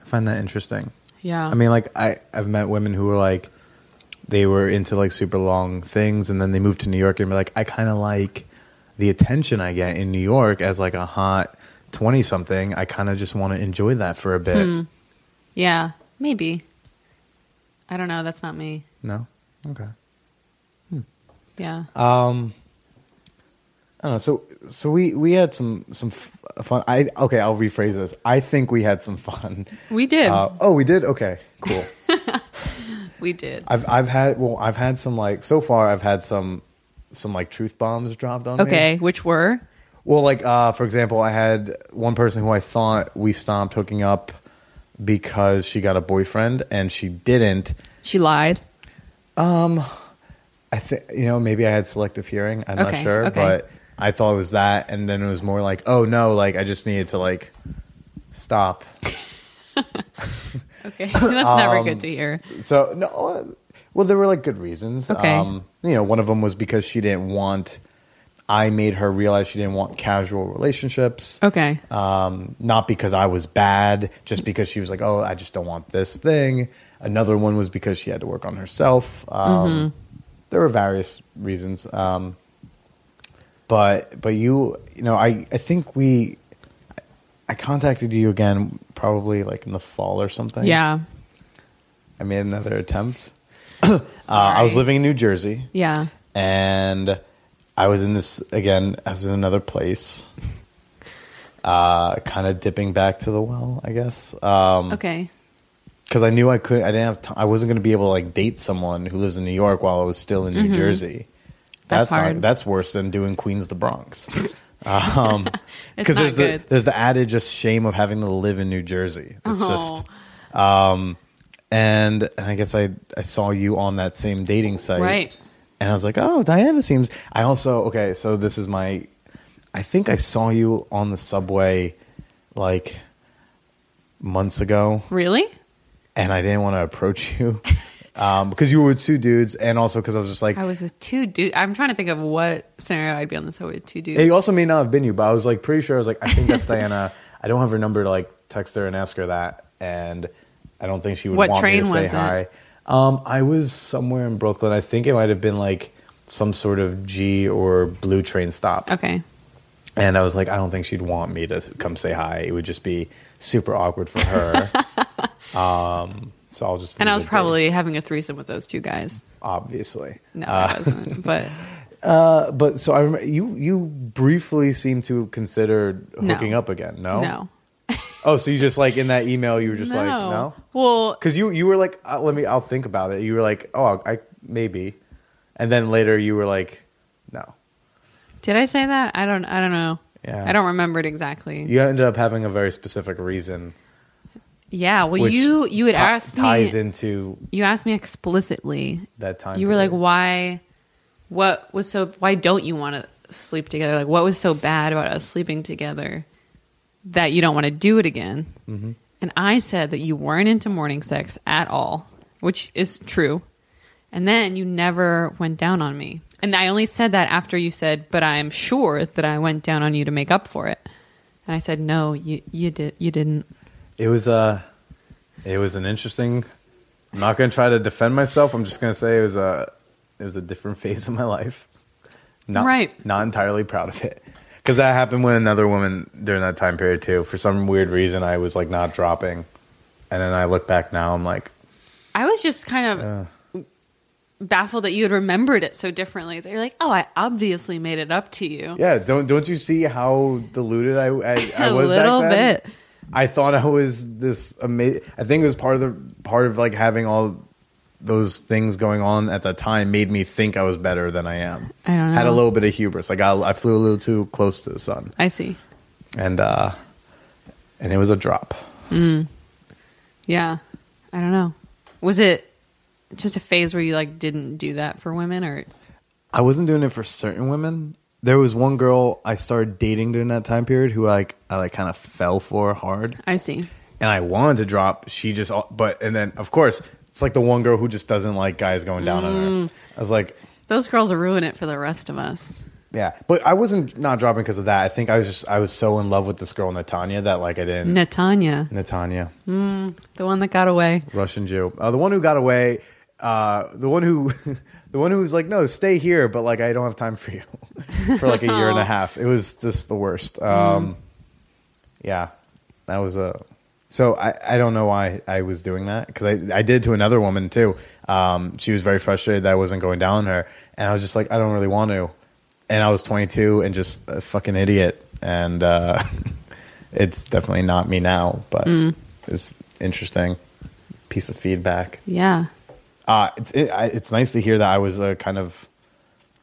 I find that interesting. Yeah. I mean, like, I, I've met women who were like, they were into like super long things, and then they moved to New York and were like, I kind of like the attention I get in New York as like a hot twenty something. I kind of just want to enjoy that for a bit. Hmm. Yeah, maybe. I don't know. That's not me. No? Okay. Hmm. Yeah. Um, I don't know. So, so we, we had some, some f- fun. I, okay. I'll rephrase this. I think we had some fun. We did. Uh, oh, we did. Okay, cool. We did. I've, I've had, well, I've had some like, so far I've had some, some like truth bombs dropped on okay, me. Okay. Which were? Well, like, uh, for example, I had one person who I thought we stopped hooking up because she got a boyfriend, and she didn't. She lied. Um, I think, you know, maybe I had selective hearing. I'm okay, not sure, okay. But I thought it was that. And then it was more like, oh no, like I just needed to like stop. Okay. That's um, never good to hear. So no, well, there were like good reasons. Okay. Um, you know, one of them was because she didn't want, I made her realize she didn't want casual relationships. Okay. Um, not because I was bad, just because she was like, oh, I just don't want this thing. Another one was because she had to work on herself. Um, mm-hmm. There were various reasons. Um, but but you, you know, I, I think we, I contacted you again probably like in the fall or something. Yeah. I made another attempt. uh, I was living in New Jersey. Yeah. And I was in this, again, I was in another place. uh, kind of dipping back to the well, I guess. Um, okay. Because I knew I couldn't, I didn't have time, I wasn't going to be able to like date someone who lives in New York while I was still in New mm-hmm. Jersey. That's, that's hard. Not, that's worse than doing Queens, the Bronx. Um, because there's good. the there's the added just shame of having to live in New Jersey. It's oh. just, um, and, and I guess I I saw you on that same dating site, right? And I was like, oh, Diana seems. I also okay. So this is my. I think I saw you on the subway, like months ago. Really. And I didn't want to approach you um, because you were with two dudes, and also because I was just like... I was with two dudes. I'm trying to think of what scenario I'd be on this whole with two dudes. It also may not have been you, but I was like pretty sure. I was like, I think that's Diana. I don't have her number to like text her and ask her that, and I don't think she would what want me to say hi. Um, I was somewhere in Brooklyn. I think it might have been like some sort of G or Blue train stop. Okay. And I was like, I don't think she'd want me to come say hi. It would just be super awkward for her. Um, so I'll just. And I was probably there. having a threesome with those two guys. Obviously, no, uh, I wasn't. But, uh, but so I remember you. You briefly seemed to consider hooking no. up again. No, no. Oh, so you just like in that email, you were just no. like, no. Well, because you you were like, oh, let me. I'll think about it. You were like, oh, I maybe, and then later you were like, no. Did I say that? I don't. I don't know. Yeah, I don't remember it exactly. You ended up having a very specific reason. Yeah, well, Which you you had t- asked ties me, into you asked me explicitly that time. You were period. like, why? What was so? Why don't you want to sleep together? Like, what was so bad about us sleeping together that you don't want to do it again? Mm-hmm. And I said that you weren't into morning sex at all, which is true. And then you never went down on me, and I only said that after you said, "But I'm sure that I went down on you to make up for it." And I said, "No, you you did you didn't." It was a, it was an interesting. I'm not going to try to defend myself. I'm just going to say it was a, it was a different phase of my life. Not right. Not entirely proud of it, because that happened with another woman during that time period too. For some weird reason, I was like not dropping, and then I look back now. I'm like, I was just kind of uh, baffled that you had remembered it so differently. That you're like, oh, I obviously made it up to you. Yeah. Don't don't you see how deluded I I, I was back then? A little bit. I thought I was this amazing. I think it was part of the part of like having all those things going on at that time made me think I was better than I am. I don't know. Had a little bit of hubris. Like I, I flew a little too close to the sun. I see. And uh, and it was a drop. Mm. Yeah, I don't know. Was it just a phase where you like didn't do that for women, or I wasn't doing it for certain women. there was one girl I started dating during that time period who like I like kind of fell for hard. I see. And I wanted to drop. She just but and then of course it's like the one girl who just doesn't like guys going down mm. on her. I was like, those girls ruin it for the rest of us. Yeah, but I wasn't not dropping because of that. I think I was just I was so in love with this girl Natanya that like I didn't. Natanya. Natanya. Mm, the one that got away. Russian Jew. Uh, the one who got away. Uh, the one who, the one who was like, no, stay here, but like I don't have time for you for like a year and a half. It was just the worst. Um, mm. Yeah, that was a. So I, I don't know why I was doing that because I, I did to another woman too. Um, she was very frustrated that I wasn't going down on her, and I was just like, I don't really want to. And I was twenty-two and just a fucking idiot. And uh, it's definitely not me now, but mm. it's interesting piece of feedback. Yeah, uh, it's it, I, it's nice to hear that I was a kind of.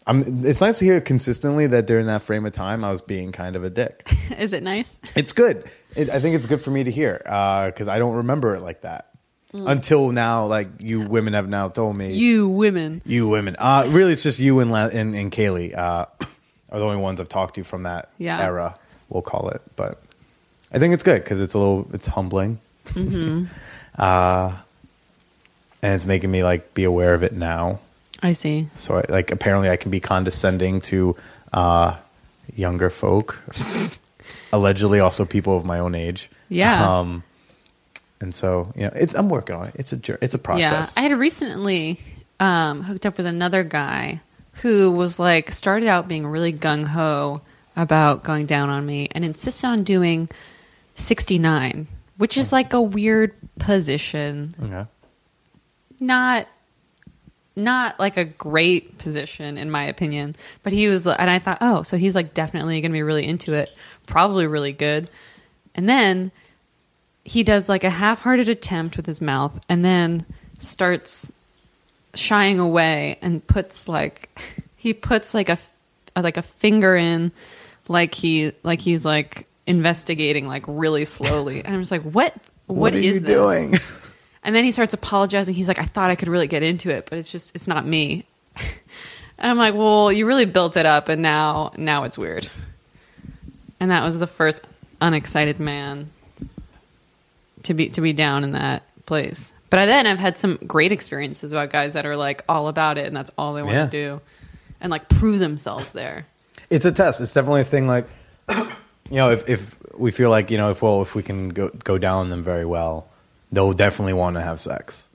I'm. It's nice to hear consistently that during that frame of time I was being kind of a dick. Is it nice? It's good. It, I think it's good for me to hear because uh, I don't remember it like that. Mm. Until now, like you women have now told me. You women. You women. Uh, really, it's just you and La- and, and Kaylee uh, are the only ones I've talked to from that yeah. era, we'll call it. But I think it's good because it's a little, it's humbling. Mm-hmm. uh, and it's making me like be aware of it now. I see. So I, like apparently I can be condescending to uh, younger folk. Allegedly also people of my own age. Yeah. Um, And so, you know, it, I'm working on it. It's a jer- it's a process. Yeah, I had recently um, hooked up with another guy who was like started out being really gung ho about going down on me and insisted on doing sixty-nine, which is like a weird position. Okay. Not not like a great position in my opinion, but he was and I thought, "Oh, so he's like definitely going to be really into it. Probably really good." And then he does like a half-hearted attempt with his mouth and then starts shying away and puts like he puts like a like a finger in like he like he's like investigating like really slowly. And I'm just like, what what, what are is you this? Doing? And then he starts apologizing. He's like, I thought I could really get into it, but it's just it's not me. And I'm like, well, you really built it up and now now it's weird. And that was the first unexcited man to be to be down in that place. But I, then I've had some great experiences about guys that are like all about it and that's all they want yeah. to do and like prove themselves there. It's a test. It's definitely a thing like, you know, if, if we feel like, you know, if, well, if we can go, go down on them very well, they'll definitely want to have sex.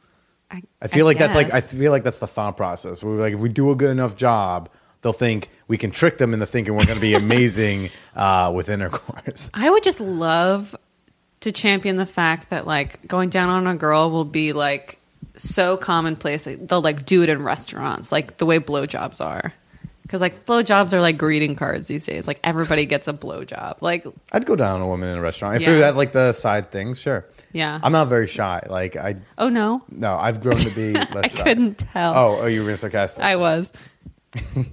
I, I feel I like guess. that's like, I feel like that's the thought process. We're like, if we do a good enough job, they'll think we can trick them into thinking we're going to be amazing uh, with intercourse. I would just love to champion the fact that like going down on a girl will be like so commonplace. They'll like do it in restaurants, like the way blowjobs are. Because like blowjobs are like greeting cards these days. Like everybody gets a blowjob. Like I'd go down on a woman in a restaurant if yeah. we had like the side things. Sure. Yeah. I'm not very shy. Like I. Oh no. No, I've grown to be. Less I shy. Couldn't tell. Oh, oh, you were being sarcastic. I was.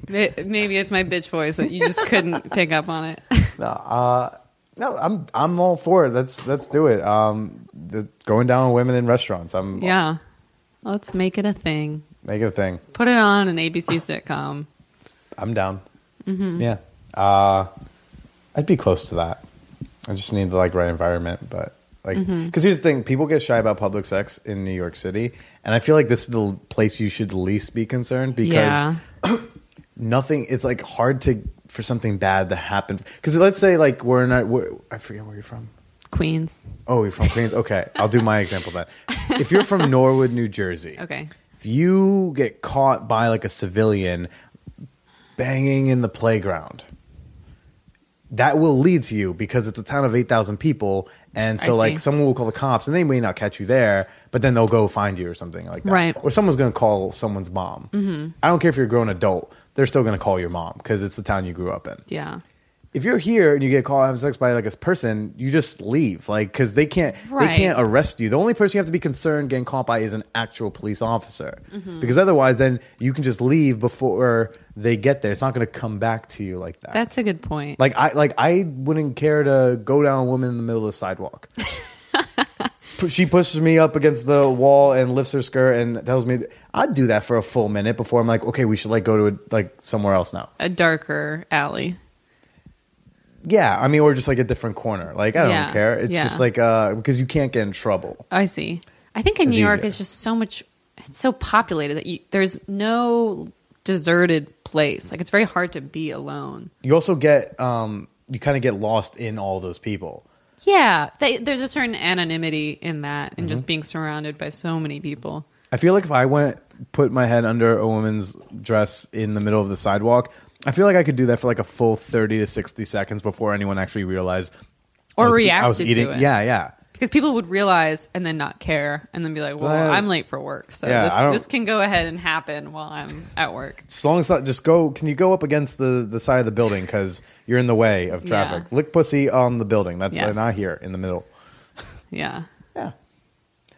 Maybe it's my bitch voice that you just couldn't pick up on it. No. Uh, No, I'm I'm all for it. Let's let's do it. Um, the, going down on women in restaurants. I'm yeah. Let's make it a thing. Make it a thing. Put it on an A B C sitcom. I'm down. Mm-hmm. Yeah, uh, I'd be close to that. I just need the like right environment, but like because mm-hmm. here's the thing: people get shy about public sex in New York City, and I feel like this is the place you should least be concerned because yeah. nothing. It's like hard to. For something bad to happen. Because let's say like we're in our, we're, I forget where you're from. Queens. Oh, you're from Queens? Okay. I'll do my example then. If you're from Norwood, New Jersey. Okay. If you get caught by like a civilian banging in the playground, that will lead to you because it's a town of eight thousand people. And so like someone will call the cops and they may not catch you there, but then they'll go find you or something like that. Right. Or someone's going to call someone's mom. Mm-hmm. I don't care if you're a grown adult. They're still going to call your mom because it's the town you grew up in. Yeah. If you're here and you get called having sex by like a person, you just leave, like because they can't right. they can't arrest you. The only person you have to be concerned getting caught by is an actual police officer mm-hmm. because otherwise, then you can just leave before they get there. It's not going to come back to you like that. That's a good point. Like I like I wouldn't care to go down a woman in the middle of the sidewalk. she pushes me up against the wall and lifts her skirt and tells me, I'd do that for a full minute before I'm like, okay, we should like go to a, like somewhere else now. A darker alley. Yeah, I mean, or just like a different corner. Like, I don't yeah. care. It's yeah. just like, uh, because you can't get in trouble. I see. I think in it's New York, easier. It's just so much, it's so populated that you, there's no deserted place. Like, it's very hard to be alone. You also get, um, you kind of get lost in all those people. Yeah. They, there's a certain anonymity in that and mm-hmm. just being surrounded by so many people. I feel like if I went, put my head under a woman's dress in the middle of the sidewalk, I feel like I could do that for like a full thirty to sixty seconds before anyone actually realized. Or I was, reacted I was eating. to it. Yeah, yeah. Because people would realize and then not care and then be like, well, uh, I'm late for work. So yeah, this, this can go ahead and happen while I'm at work. As long as not, just go, can you go up against the, the side of the building because you're in the way of traffic. Yeah. Lick pussy on the building. That's yes. not here in the middle. Yeah. Yeah.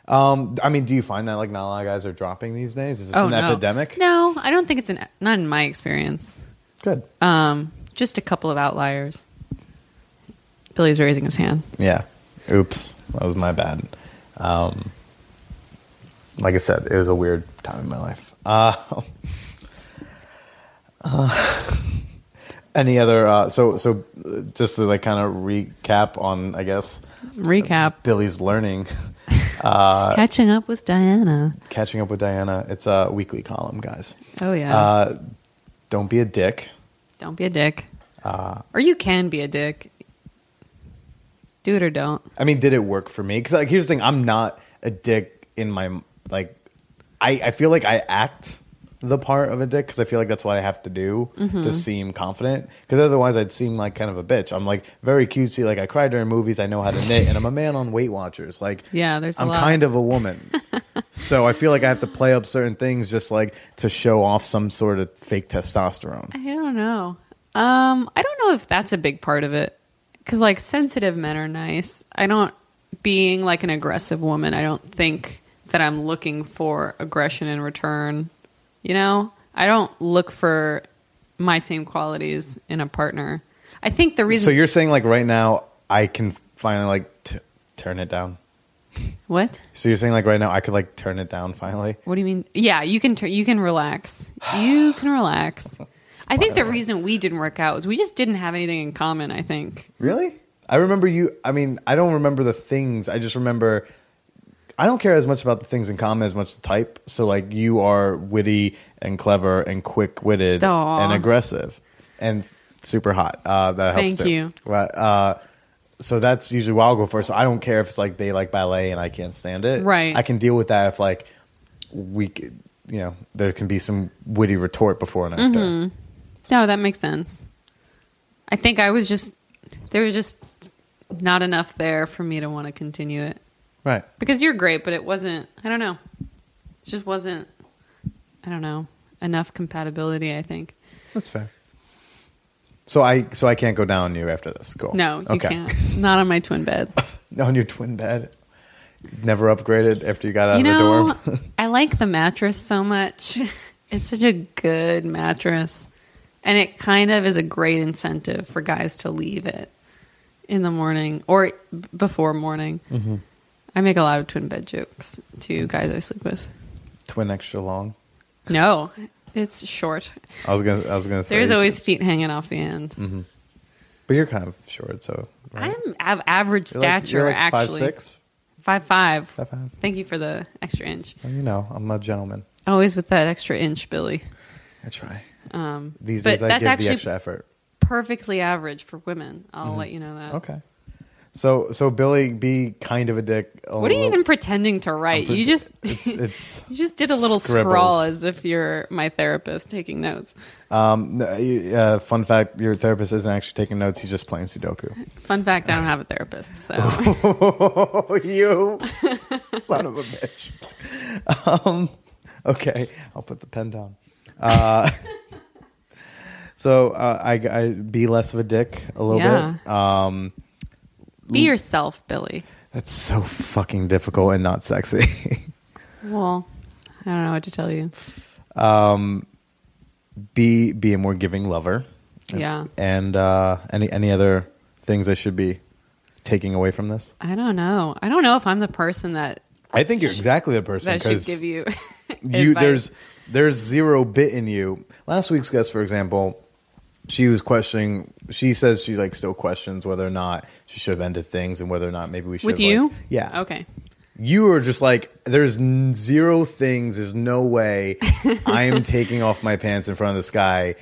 Um, I mean, do you find that like not a lot of guys are dropping these days? Is this oh, an no. epidemic? No, I don't think it's an, not in my experience. Good. Um, just a couple of outliers. Billy's raising his hand. Yeah. Oops. That was my bad. Um, like I said, it was a weird time in my life. Uh, uh, any other... Uh, so so just to like kind of recap on, I guess... Recap. Billy's learning. Uh, catching up with Diana. Catching up with Diana. It's a weekly column, guys. Oh, yeah. Uh, don't be a dick. Don't be a dick. Uh, or you can be a dick. Do it or don't. I mean, did it work for me? Because like, here's the thing. I'm not a dick in my... like. I, I feel like I act the part of a dick because I feel like that's what I have to do mm-hmm. to seem confident. Because otherwise I'd seem like kind of a bitch. I'm like very cutesy. Like I cry during movies. I know how to knit. And I'm a man on Weight Watchers. Like yeah, there's I'm a lot. kind of a woman. So I feel like I have to play up certain things just like to show off some sort of fake testosterone. I don't know. Um, I don't know if that's a big part of it. Because, like, sensitive men are nice. I don't, being, like, an aggressive woman, I don't think that I'm looking for aggression in return. You know? I don't look for my same qualities in a partner. I think the reason... So you're saying, like, right now, I can finally, like, t- turn it down? What? So you're saying, like, right now, I could, like, turn it down finally? What do you mean? Yeah, you can, tur- you can relax. You can relax. I think the reason we didn't work out was we just didn't have anything in common, I think. Really? I remember you... I mean, I don't remember the things. I just remember... I don't care as much about the things in common as much the type. So, like, you are witty and clever and quick-witted Aww. and aggressive and super hot. Uh, that helps, Thank too. you. Uh, so that's usually what I'll go for. So I don't care if it's, like, they like ballet and I can't stand it. Right. I can deal with that if, like, we... You know, there can be some witty retort before and after. Mm-hmm. No, that makes sense. I think I was just, there was just not enough there for me to want to continue it. Right. Because you're great, but it wasn't, I don't know. It just wasn't, I don't know, enough compatibility, I think. That's fair. So I so I can't go down on you after this. Cool. No, you okay. can't. Not on my twin bed. Not on your twin bed? Never upgraded after you got out you know, of the dorm? I like the mattress so much. It's such a good mattress. And it kind of is a great incentive for guys to leave it in the morning or b- before morning. Mm-hmm. I make a lot of twin bed jokes to guys I sleep with. Twin extra long? No, it's short. I was gonna. I was gonna say there's always feet hanging off the end. Mm-hmm. But you're kind of short, so right? I'm av- average you're stature. Like, you're like actually, five six, five five. Five five. Thank you for the extra inch. Well, you know, I'm a gentleman. Always with that extra inch, Billy. I try. Um, These days I give the extra effort. Perfectly average for women. I'll mm-hmm. let you know that. Okay. So so Billy, be kind of a dick. A what little, are you even pretending to write? Pre- you just it's, it's you just did a little scribbles. scrawl as if you're my therapist taking notes. Um, uh, fun fact: your therapist isn't actually taking notes; he's just playing Sudoku. Fun fact: I don't have a therapist. So oh, you son of a bitch. Um, okay, I'll put the pen down. Uh, so uh, I, I be less of a dick a little yeah. bit. Um, be yourself, Billy. That's so fucking difficult and not sexy. Well, I don't know what to tell you. Um, be be a more giving lover. Yeah. And uh, any any other things I should be? taking away from this? I don't know. I don't know if I'm the person that... I think you're sh- exactly the person. That should give you, you There's there's zero bit in you. Last week's guest, for example... She was questioning, she says she like still questions whether or not she should have ended things and whether or not maybe we should. With you? Like, yeah. Okay. You were just like, there's zero things, there's no way I am taking off my pants in front of this guy.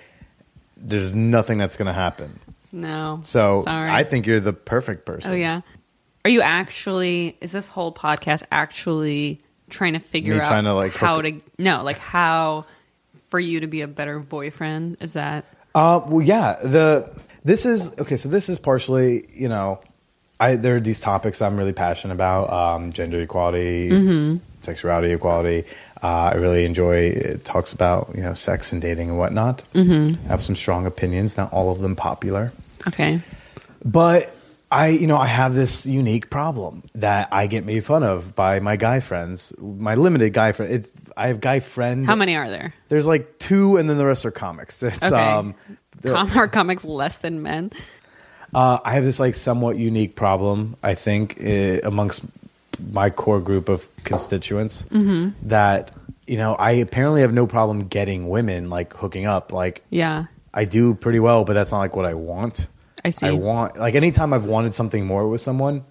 There's nothing that's going to happen. No. So sorry. I think you're the perfect person. Oh, yeah. Are you actually, is this whole podcast actually trying to figure Me out trying to, like, how hook- to, no, like how for you to be a better boyfriend? Is that... Uh, well, yeah, the, this is, okay, so this is partially, you know, I, there are these topics I'm really passionate about, um, gender equality, mm-hmm. sexuality equality. Uh, I really enjoy, it talks about, you know, sex and dating and whatnot. Mm-hmm. I have some strong opinions, not all of them popular. Okay. But I, you know, I have this unique problem that I get made fun of by my guy friends, my limited guy friend. It's, I have guy friend. How many are there? There's like two, and then the rest are comics. It's, okay. Um, Com- are comics less than men? Uh, I have this like somewhat unique problem, I think, it, amongst my core group of constituents mm-hmm. that, you know, I apparently have no problem getting women, like hooking up. Like, yeah, I do pretty well, but that's not like what I want. I see. I want, like, anytime I've wanted something more with someone,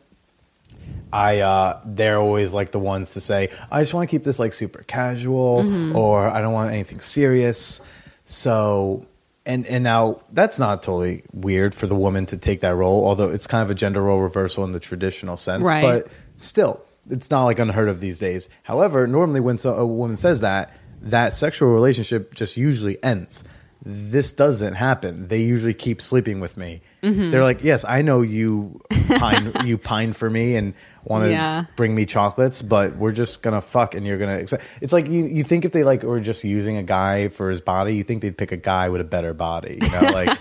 I uh, they're always like the ones to say, I just want to keep this like super casual, mm-hmm. or I don't want anything serious. So, and and now that's not totally weird for the woman to take that role, although it's kind of a gender role reversal in the traditional sense. Right. But still, it's not like unheard of these days. However, normally when so, a woman says that, that sexual relationship just usually ends. This doesn't happen. They usually keep sleeping with me. Mm-hmm. They're like, yes, I know you pine, you pine for me and want to yeah. bring me chocolates, but we're just going to fuck and you're going to accept. It's like you, you think if they like were just using a guy for his body, you think they'd pick a guy with a better body. You know, like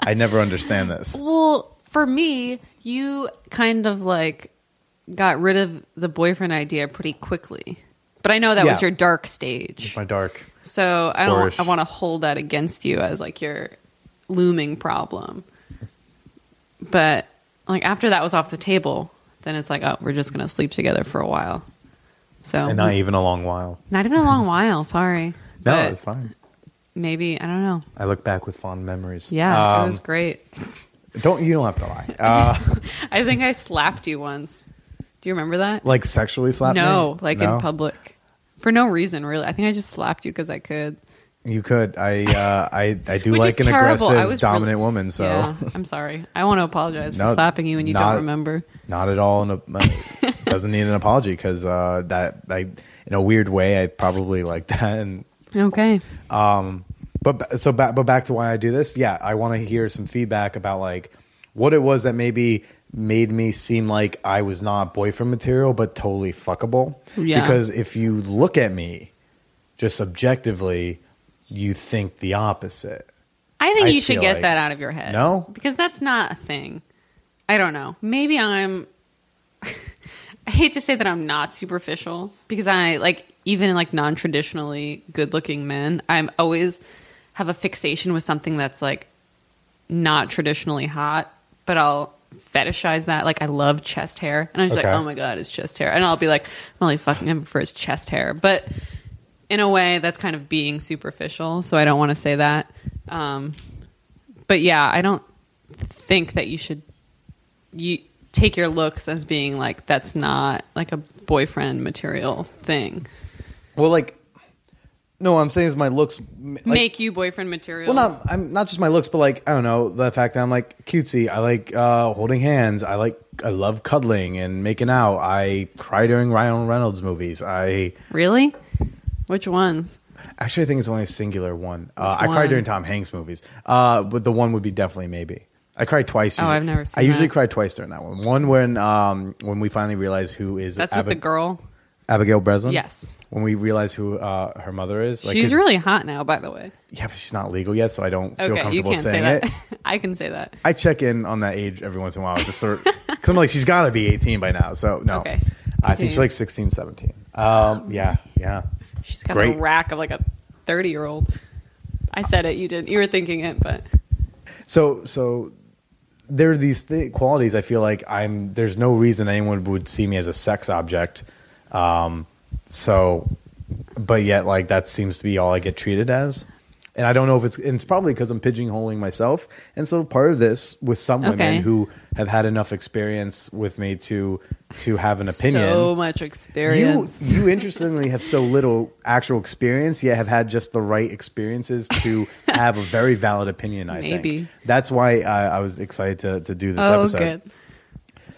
I never understand this. Well, for me, you kind of like got rid of the boyfriend idea pretty quickly. But I know that yeah. was your dark stage. It's my dark. So I don't, I want to hold that against you as like your looming problem. But like after that was off the table, then it's like, oh, we're just going to sleep together for a while. So and not even a long while. Not even a long while. Sorry. No, but it's fine. Maybe I don't know. I look back with fond memories. Yeah, um, it was great. Don't you don't have to lie. Uh, I think I slapped you once. Do you remember that? Like sexually slapped no, me? No, like no? in public. For no reason, really. I think I just slapped you because I could. You could. I uh, I, I do like an terrible. aggressive, dominant really, woman. So yeah, I'm sorry. I want to apologize no, for slapping you and you not, don't remember. Not at all. An, uh, doesn't need an apology because uh, that I, in a weird way, I probably like that. And, okay. Um, but so ba- but back to why I do this. Yeah, I want to hear some feedback about like what it was that maybe made me seem like I was not boyfriend material, but totally fuckable. Yeah. Because if you look at me just objectively, you think the opposite. I think I you should get like, that out of your head. No? Because that's not a thing. I don't know. Maybe I'm... I hate to say that I'm not superficial because I, like, even in, like, non-traditionally good-looking men, I'm always have a fixation with something that's, like, not traditionally hot, but I'll... fetishize that. Like I love chest hair and I'm just okay. like, oh my god, his chest hair, and I'll be like, I'm only fucking him for his chest hair, but in a way that's kind of being superficial, so I don't want to say that, um but yeah, I don't think that you should you take your looks as being like that's not like a boyfriend material thing. Well, like no, what I'm saying is my looks... Like, make you boyfriend material. Well, not, I'm, not just my looks, but like, I don't know, the fact that I'm like cutesy. I like uh, holding hands. I like, I love cuddling and making out. I cry during Ryan Reynolds movies. I Really? Which ones? Actually, I think it's only a singular one. Uh, I one? cry during Tom Hanks movies. Uh, but the one would be definitely maybe. I cried twice. Usually. Oh, I've never seen I that. usually cry twice during that one. One when um, when we finally realize who is... That's Ab- with the girl? Abigail Breslin? Yes. When we realize who uh, her mother is. Like, she's really hot now, by the way. Yeah, but she's not legal yet, so I don't feel okay, comfortable saying say it. I can say that. I check in on that age every once in a while. Just sort of, because I'm like, she's got to be eighteen by now. So, no. Okay. I think she's like sixteen, seventeen. Um, yeah, yeah. She's got Great. the rack of like a thirty-year-old. I said it. You didn't. You were thinking it, but. So, so there are these th- qualities. I feel like I'm, there's no reason anyone would see me as a sex object. Um, so, but yet like that seems to be all I get treated as. And I don't know if it's, it's probably because I'm pigeonholing myself. And so part of this with some women okay. who have had enough experience with me to, to have an opinion. So much experience. You, you interestingly have so little actual experience, yet have had just the right experiences to have a very valid opinion, I Maybe. think. That's why uh, I was excited to, to do this oh, episode. Good.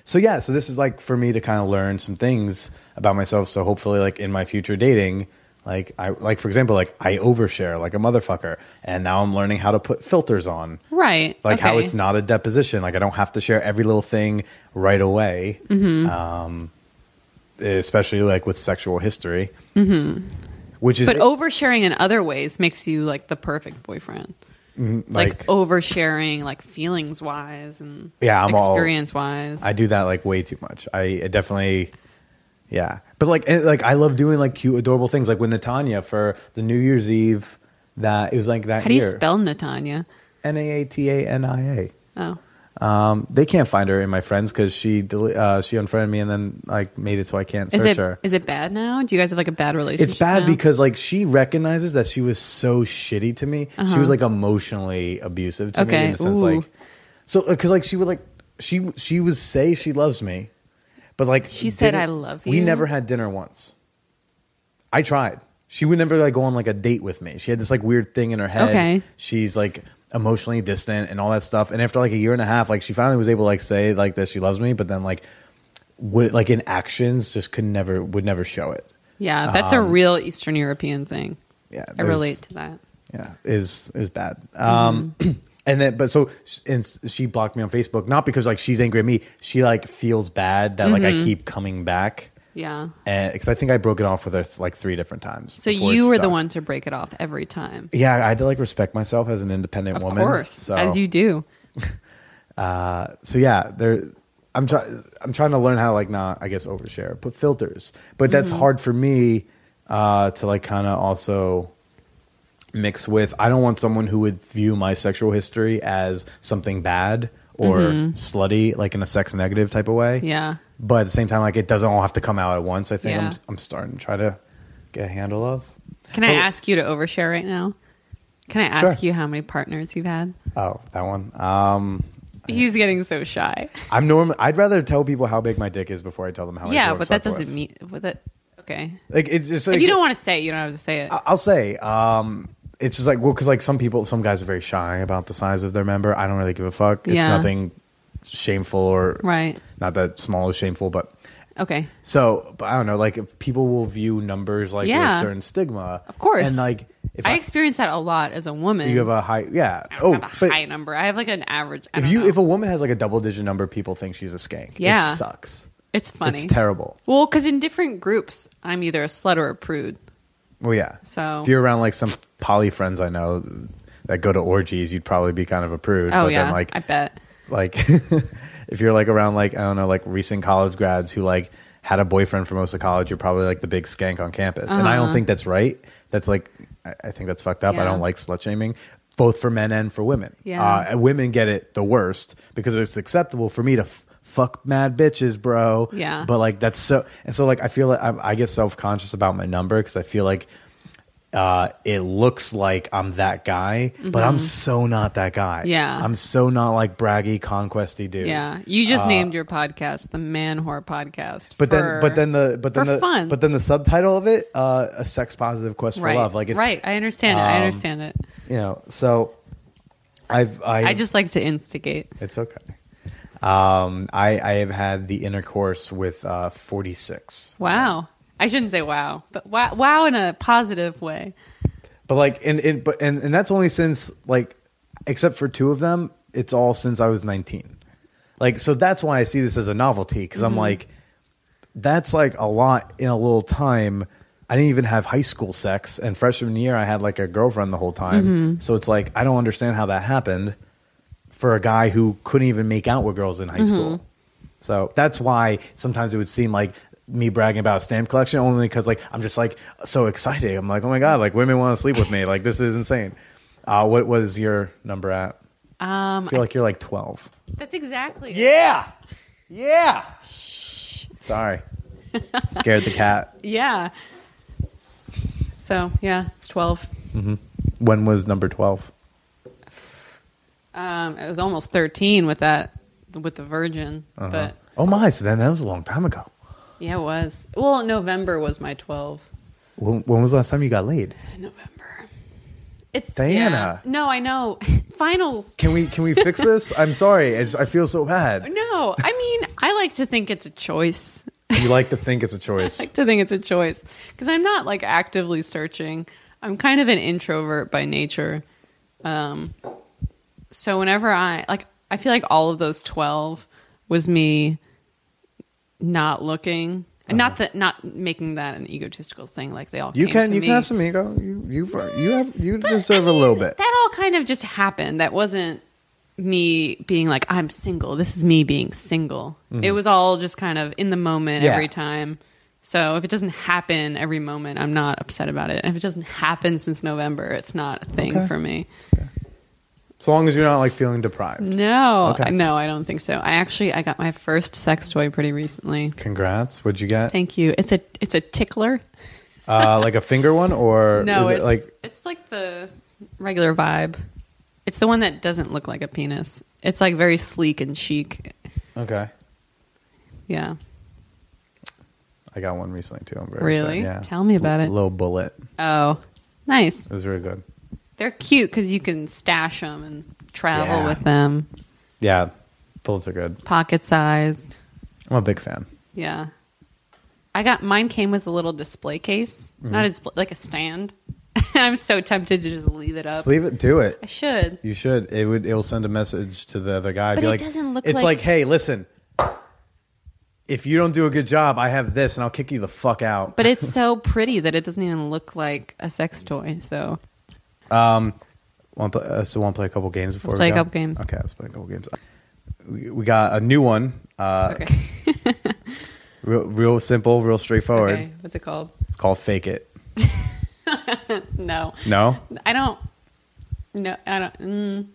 So yeah, so this is like for me to kind of learn some things about myself. So hopefully like in my future dating, Like I like for example, like I overshare like a motherfucker, and now I'm learning how to put filters on. Right. Like okay. how it's not a deposition. Like I don't have to share every little thing right away. Mm-hmm. Um, especially like with sexual history. Mm-hmm. Which is But it, oversharing in other ways makes you like the perfect boyfriend. Like, like oversharing like feelings wise and yeah, I'm experience all, wise. I do that like way too much. I, I definitely Yeah. But like, like I love doing like cute, adorable things. Like with Natanya for the New Year's Eve, that it was like that year. How do you year. spell Natanya? N A A T A N I A. Oh. Um, they can't find her in my friends because she uh, she unfriended me and then like made it so I can't search is it, her. Is it bad now? Do you guys have like a bad relationship? It's bad now? Because like she recognizes that she was so shitty to me. Uh-huh. She was like emotionally abusive to okay. me in the sense Ooh. like, so because like she would like she she would say she loves me. But like she said, dinner, I love you. We never had dinner once. I tried. She would never like go on like a date with me. She had this like weird thing in her head. Okay. She's like emotionally distant and all that stuff. And after like a year and a half, like she finally was able to like say like that she loves me. But then like would like in actions just could never would never show it. Yeah, that's um, a real Eastern European thing. Yeah, I relate to that. Yeah, is is bad. Mm-hmm. Um, And then, but so, and she blocked me on Facebook, not because like she's angry at me. She like feels bad that mm-hmm. like I keep coming back. Yeah. And because I think I broke it off with her th- like three different times. So you were stuck. the one to break it off every time. Yeah. I had to like respect myself as an independent of woman. Of course. So, as you do. uh, so yeah, there, I'm trying, I'm trying to learn how to like not, I guess, overshare, put filters, but mm-hmm. that's hard for me uh, to like kind of also mix with. I don't want someone who would view my sexual history as something bad or mm-hmm. slutty, like in a sex negative type of way. Yeah. But at the same time, like it doesn't all have to come out at once. I think yeah. I'm, I'm starting to try to get a handle of. Can but, I ask you to overshare right now? Can I ask sure. you how many partners you've had? Oh, that one. Um, He's getting so shy. I'm normally, I'd rather tell people how big my dick is before I tell them how yeah, I Yeah, but that doesn't with. mean, with it. Okay. Like it's just like, if you don't want to say it, you don't have to say it. I'll say, um, it's just like, well, because like some people, some guys are very shy about the size of their member. I don't really give a fuck. It's yeah. nothing shameful or right. not that small is shameful, but okay. So, but I don't know, like if people will view numbers like yeah. with a certain stigma, of course. And like, if I, I experience that a lot as a woman, you have a high, yeah. I don't oh, have a but high number. I have like an average. I if you, know. If a woman has like a double digit number, people think she's a skank. Yeah. It sucks. It's funny. It's terrible. Well, because in different groups, I'm either a slut or a prude. Well, yeah. So if you're around like some poly friends I know that go to orgies, you'd probably be kind of a prude. Oh, but yeah. Then, like, I bet. Like, if you're like around like, I don't know, like recent college grads who like had a boyfriend for most of college, you're probably like the big skank on campus. Uh-huh. And I don't think that's right. That's like, I think that's fucked up. Yeah. I don't like slut shaming, both for men and for women. Yeah. Uh, women get it the worst because it's acceptable for me to f- fuck mad bitches, bro. Yeah. But like, that's so, and so like, I feel like I'm, I get self-conscious about my number because I feel like, Uh, it looks like I'm that guy, mm-hmm. but I'm so not that guy. Yeah. I'm so not like braggy, conquesty dude. Yeah. You just uh, named your podcast The Manwhore Podcast. But for, then, but then the, but then the, fun. but then the subtitle of it, uh, a sex positive quest right. for love. Like, it's, right. I understand um, it. I understand it. You know, so I've, I've, I just like to instigate. It's okay. Um, I, I have had the intercourse with uh, forty-six. Wow. Um, I shouldn't say wow, but wow, wow in a positive way. But like, and and but and, and that's only since like, except for two of them, it's all since I was nineteen. Like, so that's why I see this as a novelty because mm-hmm. I'm like, that's like a lot in a little time. I didn't even have high school sex, and freshman year I had like a girlfriend the whole time. Mm-hmm. So it's like I don't understand how that happened for a guy who couldn't even make out with girls in high mm-hmm. school. So that's why sometimes it would seem like me bragging about a stamp collection only because like I'm just like so excited. I'm like, oh my god, like women want to sleep with me. Like this is insane. Uh, what was your number at? Um, I feel like you're like twelve. That's exactly. Yeah. Yeah. Shh. Sorry. Scared the cat. Yeah. So, yeah, it's twelve. Mm-hmm. When was number twelve? Um, it was almost thirteen with that, with the virgin. Uh-huh. But oh my, so then that was a long time ago. Yeah, it was. Well, November was my twelve. When, when was the last time you got laid? November. It's Diana. Yeah. No, I know. Finals. Can we can we fix this? I'm sorry. It's, I feel so bad. No, I mean, I like to think it's a choice. You like to think it's a choice. I like to think it's a choice because I'm not like actively searching. I'm kind of an introvert by nature. Um, so whenever I like, I feel like all of those twelve was me not looking. And not that, not making that an egotistical thing. Like they all, you came can, to you me. Can have some ego. You, you've, you have, you but deserve I mean, a little bit. That all kind of just happened. That wasn't me being like, I'm single. This is me being single. Mm-hmm. It was all just kind of in the moment yeah. every time. So if it doesn't happen every moment, I'm not upset about it. And if it doesn't happen since November, it's not a thing okay. for me. Okay. As long as you're not like feeling deprived. No, okay. no, I don't think so. I actually, I got my first sex toy pretty recently. Congrats. What'd you get? Thank you. It's a, it's a tickler. Uh, like a finger one or no, is it like, it's like the regular vibe. It's the one that doesn't look like a penis. It's like very sleek and chic. Okay. Yeah. I got one recently too. I'm very really? Excited. Yeah. Tell me about L- it. Little bullet. Oh, nice. It was really good. They're cute because you can stash them and travel yeah. with them. Yeah, bullets are good. Pocket sized. I'm a big fan. Yeah, I got mine. Came with a little display case, mm-hmm. not as like a stand. I'm so tempted to just leave it up. Just leave it. Do it. I should. You should. It would. It will send a message to the other guy. But be it like, doesn't look. It's like, like, hey, listen. If you don't do a good job, I have this, and I'll kick you the fuck out. But it's so pretty that it doesn't even look like a sex toy. So. Um, want play, uh, so want to play a couple games before let's play we go? A couple games. Okay, let's play a couple games. We, we got a new one. Uh, okay. real, real simple, real straightforward. Okay, what's it called? It's called Fake It. no. No? I don't. No, I don't. Mm,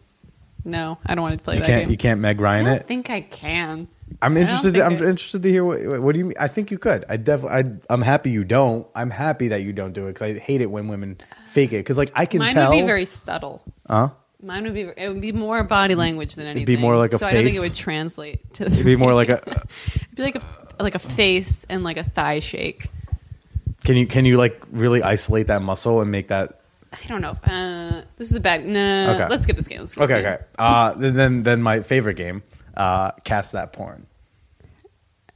no, I don't want to play you that can't, game. You can't Meg Ryan it? I don't it? think I can. I'm interested. I'm I... interested to hear what. What do you mean? I think you could. I definitely. I'm happy you don't. I'm happy that you don't do it because I hate it when women fake it. Because like I can. Mine tell. Mine would be very subtle. Huh? Mine would be. It would be more body language than anything. It'd be more like a. So face. I don't think it would translate to. The It'd be more like a. Uh, It'd be like a like a face and like a thigh shake. Can you can you like really isolate that muscle and make that? I don't know. If, uh, this is a bad. No. Okay. Let's get this game. Let's get okay. This game. Okay. Uh, then then my favorite game. Uh, cast that porn.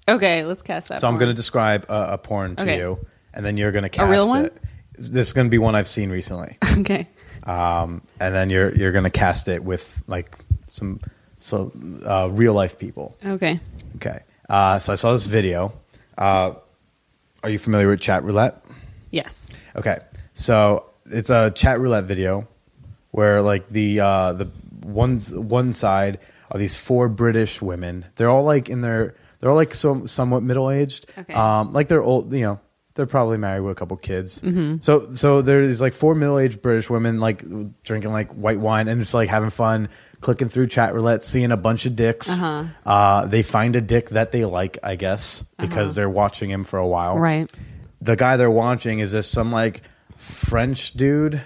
Okay, let's cast that. So porn. I'm going to describe a, a porn to okay. you, and then you're going to cast a real one? It. This is going to be one I've seen recently. Okay. Um, and then you're you're going to cast it with like some so uh, real life people. Okay. Okay. Uh, so I saw this video. Uh, are you familiar with Chat Roulette? Yes. Okay. So it's a Chat Roulette video where like the uh, the one's one side. Are these four British women? They're all like in their, they're all like some, somewhat middle aged. Okay. Um, like they're old, you know, they're probably married with a couple kids. Mm-hmm. So, so there's like four middle aged British women like drinking like white wine and just like having fun, clicking through Chat Roulette, seeing a bunch of dicks. Uh-huh. Uh, they find a dick that they like, I guess, because uh-huh. they're watching him for a while. Right. The guy they're watching is just some like French dude.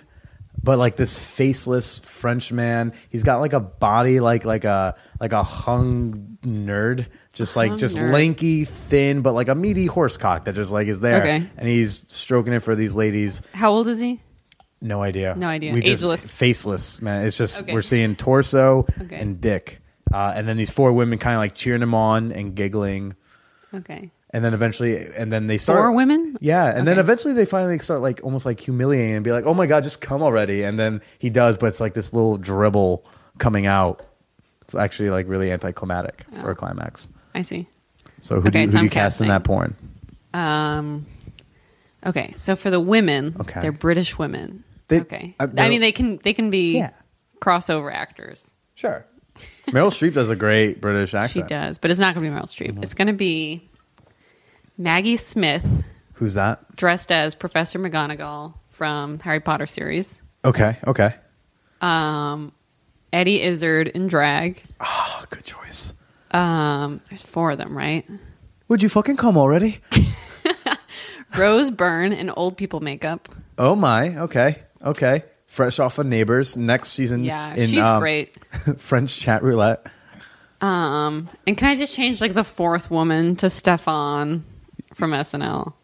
But like this faceless French man, he's got like a body like like a like a hung nerd, just like hung just nerd. Lanky, thin, but like a meaty horse cock that just like is there, okay. and he's stroking it for these ladies. How old is he? No idea. No idea. We Ageless, just, faceless man. It's just okay. we're seeing torso okay. and dick, uh, and then these four women kind of like cheering him on and giggling. Okay. And then eventually, and then they start. Four women? Yeah. And okay. then eventually they finally start like almost like humiliating and be like, oh my God, just come already. And then he does, but it's like this little dribble coming out. It's actually like really anticlimactic oh. for a climax. I see. So who okay, do you, so who do you cast in that porn? Um. Okay. So for the women, okay. they're British women. They, okay. Uh, I mean, they can, they can be yeah. crossover actors. Sure. Meryl Streep does a great British accent. She does, but it's not going to be Meryl Streep. Mm-hmm. It's going to be. Maggie Smith. Who's that? Dressed as Professor McGonagall from Harry Potter series. Okay, okay. Um, Eddie Izzard in drag. Ah, oh, good choice. Um, there's four of them, right? Would you fucking come already? Rose Byrne in old people makeup. Oh my, okay, okay. Fresh off of Neighbors, next season. Yeah, in, she's um, great. French Chat Roulette. Um, and can I just change like the fourth woman to Stefan from S N L?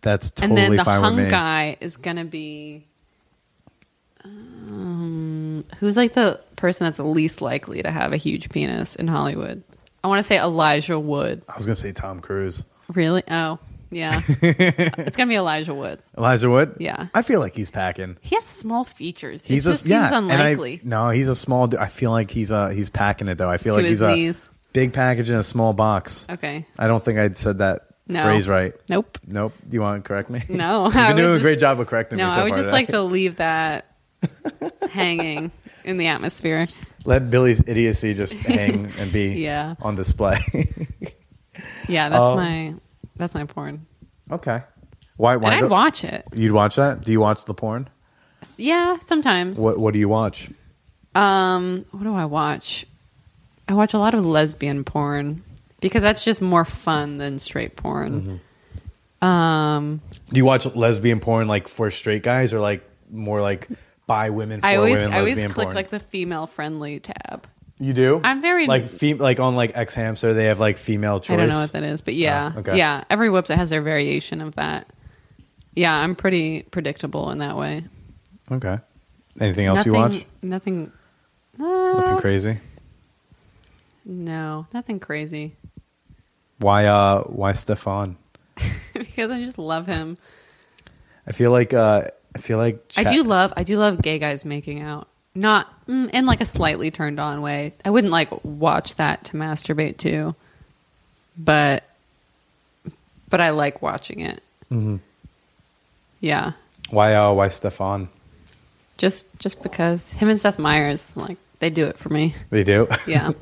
That's totally fine with me. And then the hung guy is gonna be um, who's like the person that's least likely to have a huge penis in Hollywood? I want to say Elijah Wood. I was gonna say Tom Cruise. Really? Oh. Yeah. It's going to be Elijah Wood. Elijah Wood? Yeah. I feel like he's packing. He has small features. He just yeah, seems unlikely. I, no, he's a small dude. I feel like he's uh, he's packing it, though. I feel to like he's knees. A big package in a small box. Okay. I don't think I'd said that no. phrase right. Nope. Nope. Do you want to correct me? No. You've been doing just, a great job of correcting no, me so far. No, I would just today. like to leave that hanging in the atmosphere. Let Billy's idiocy just hang and be yeah. on display. yeah, that's um, my... That's my porn. Okay. Why? Why? And I'd go- watch it. You'd watch that? Do you watch the porn? Yeah, sometimes. What What do you watch? Um, what do I watch? I watch a lot of lesbian porn because that's just more fun than straight porn. Mm-hmm. Um, do you watch lesbian porn like for straight guys or like more like by women for I always, women? I always click porn? Like the female friendly tab. You do? I'm very... Like fem- like on like X Hamster, they have like female choice. I don't know what that is, but yeah. Oh, okay. Yeah, every website has their variation of that. Yeah, I'm pretty predictable in that way. Okay. Anything else nothing, you watch? Nothing... Uh, nothing crazy? No, nothing crazy. Why uh, why Stefan? Because I just love him. I feel like... Uh, I feel like... Chat- I do love. I do love gay guys making out. Not in like a slightly turned on way. I wouldn't like watch that to masturbate to, but but I like watching it. Mm-hmm. Yeah. Why? Uh, why Stefan? Just just because him and Seth Meyers, like they do it for me. They do. Yeah.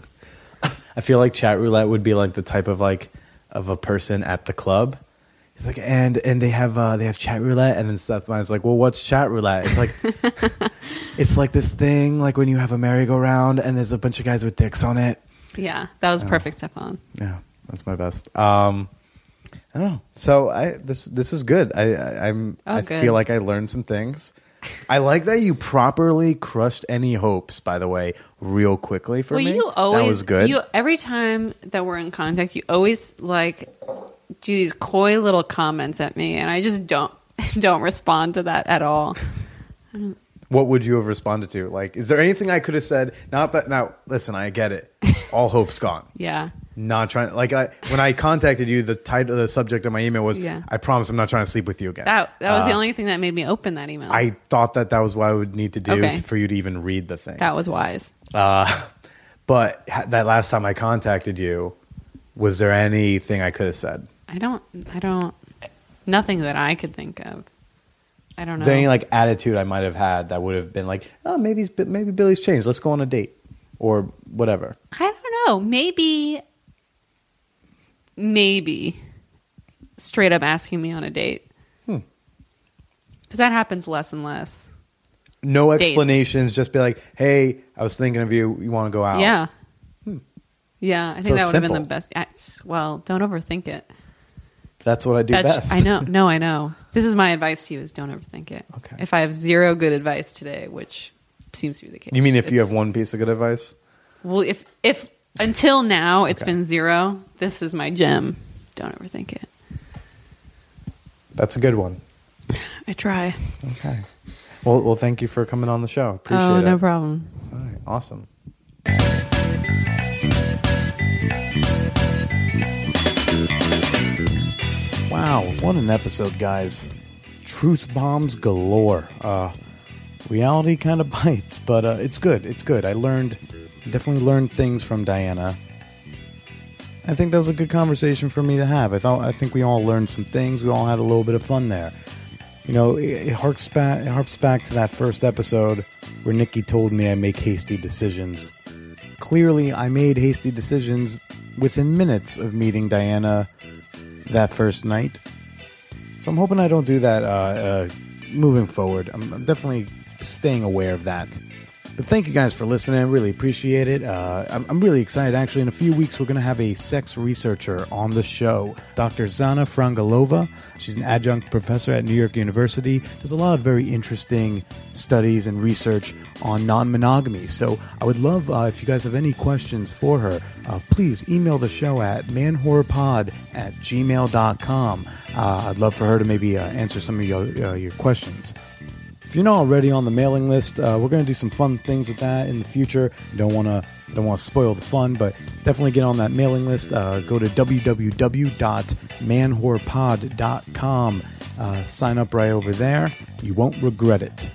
I feel like Chat Roulette would be like the type of like of a person at the club. He's like, and and they have uh, they have Chat Roulette, and then Seth Meyers like, well, what's Chat Roulette? It's like, it's like this thing, like when you have a merry-go-round, and there's a bunch of guys with dicks on it. Yeah, that was perfect, Stefan. Yeah, that's my best. Um, I don't know. So I this this was good. I, I I'm oh, I good. feel like I learned some things. I like that you properly crushed any hopes, by the way, real quickly for well, me. You always, that was good. You every time that we're in contact, you always like. Do these coy little comments at me, and I just don't don't respond to that at all. What would you have responded to? Like, is there anything I could have said? Not that. Now, listen, I get it. All hope's gone. Yeah. Not trying. Like, I, when I contacted you, the title, the subject of my email was, yeah. "I promise, I'm not trying to sleep with you again." That that was uh, the only thing that made me open that email. I thought that that was what I would need to do okay. to, for you to even read the thing. That was wise. Uh, but that last time I contacted you, was there anything I could have said? I don't, I don't, nothing that I could think of. I don't know. Is there any like attitude I might have had that would have been like, oh, maybe, maybe Billy's changed. Let's go on a date or whatever. I don't know. Maybe, maybe straight up asking me on a date. Hmm. Because that happens less and less. No explanations. Dates. Just be like, hey, I was thinking of you. You want to go out? Yeah. Hmm. Yeah. I think so that would simple. have been the best. It's, well, don't overthink it. That's what I do That's, best. I know. No, I know. This is my advice to you is don't overthink it. Okay. If I have zero good advice today, which seems to be the case. You mean if you have one piece of good advice? Well, if if until now it's okay. been zero, this is my gem. Don't overthink it. That's a good one. I try. Okay. Well, well, thank you for coming on the show. Appreciate oh, it. Oh, no problem. All right. Awesome. Wow, what an episode, guys. Truth bombs galore. Uh, reality kind of bites, but uh, it's good. It's good. I learned, definitely learned things from Diana. I think that was a good conversation for me to have. I thought, I think we all learned some things. We all had a little bit of fun there. You know, it, it, harks, back, it harks back to that first episode where Nikki told me I make hasty decisions. Clearly, I made hasty decisions within minutes of meeting Diana that first night. So I'm hoping I don't do that uh, uh, moving forward. I'm, I'm definitely staying aware of that. But thank you guys for listening. I really appreciate it. Uh, I'm, I'm really excited. Actually, in a few weeks, we're going to have a sex researcher on the show, Doctor Zana Frangalova. She's an adjunct professor at New York University. Does a lot of very interesting studies and research on non-monogamy. So I would love uh, if you guys have any questions for her, uh, please email the show at manwhorepod at gmail dot com. Uh, I'd love for her to maybe uh, answer some of your, uh, your questions. If you're not already on the mailing list, uh, we're going to do some fun things with that in the future. I don't want to don't want to spoil the fun, but definitely get on that mailing list. Uh, go to w w w dot manwhorepod dot com. Uh, sign up right over there. You won't regret it.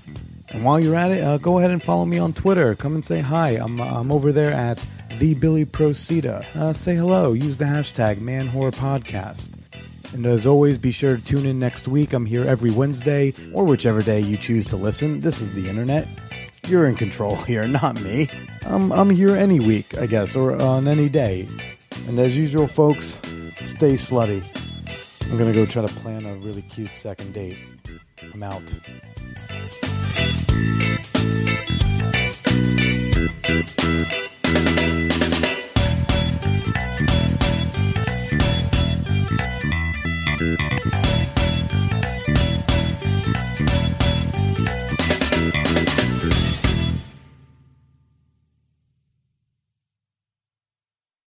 And while you're at it, uh, go ahead and follow me on Twitter. Come and say hi. I'm, I'm over there at the Billy Procida. Uh, say hello. Use the hashtag manwhorepodcast. And as always, be sure to tune in next week. I'm here every Wednesday, or whichever day you choose to listen. This is the internet. You're in control here, not me. I'm, I'm here any week, I guess, or on any day. And as usual, folks, stay slutty. I'm going to go try to plan a really cute second date. I'm out.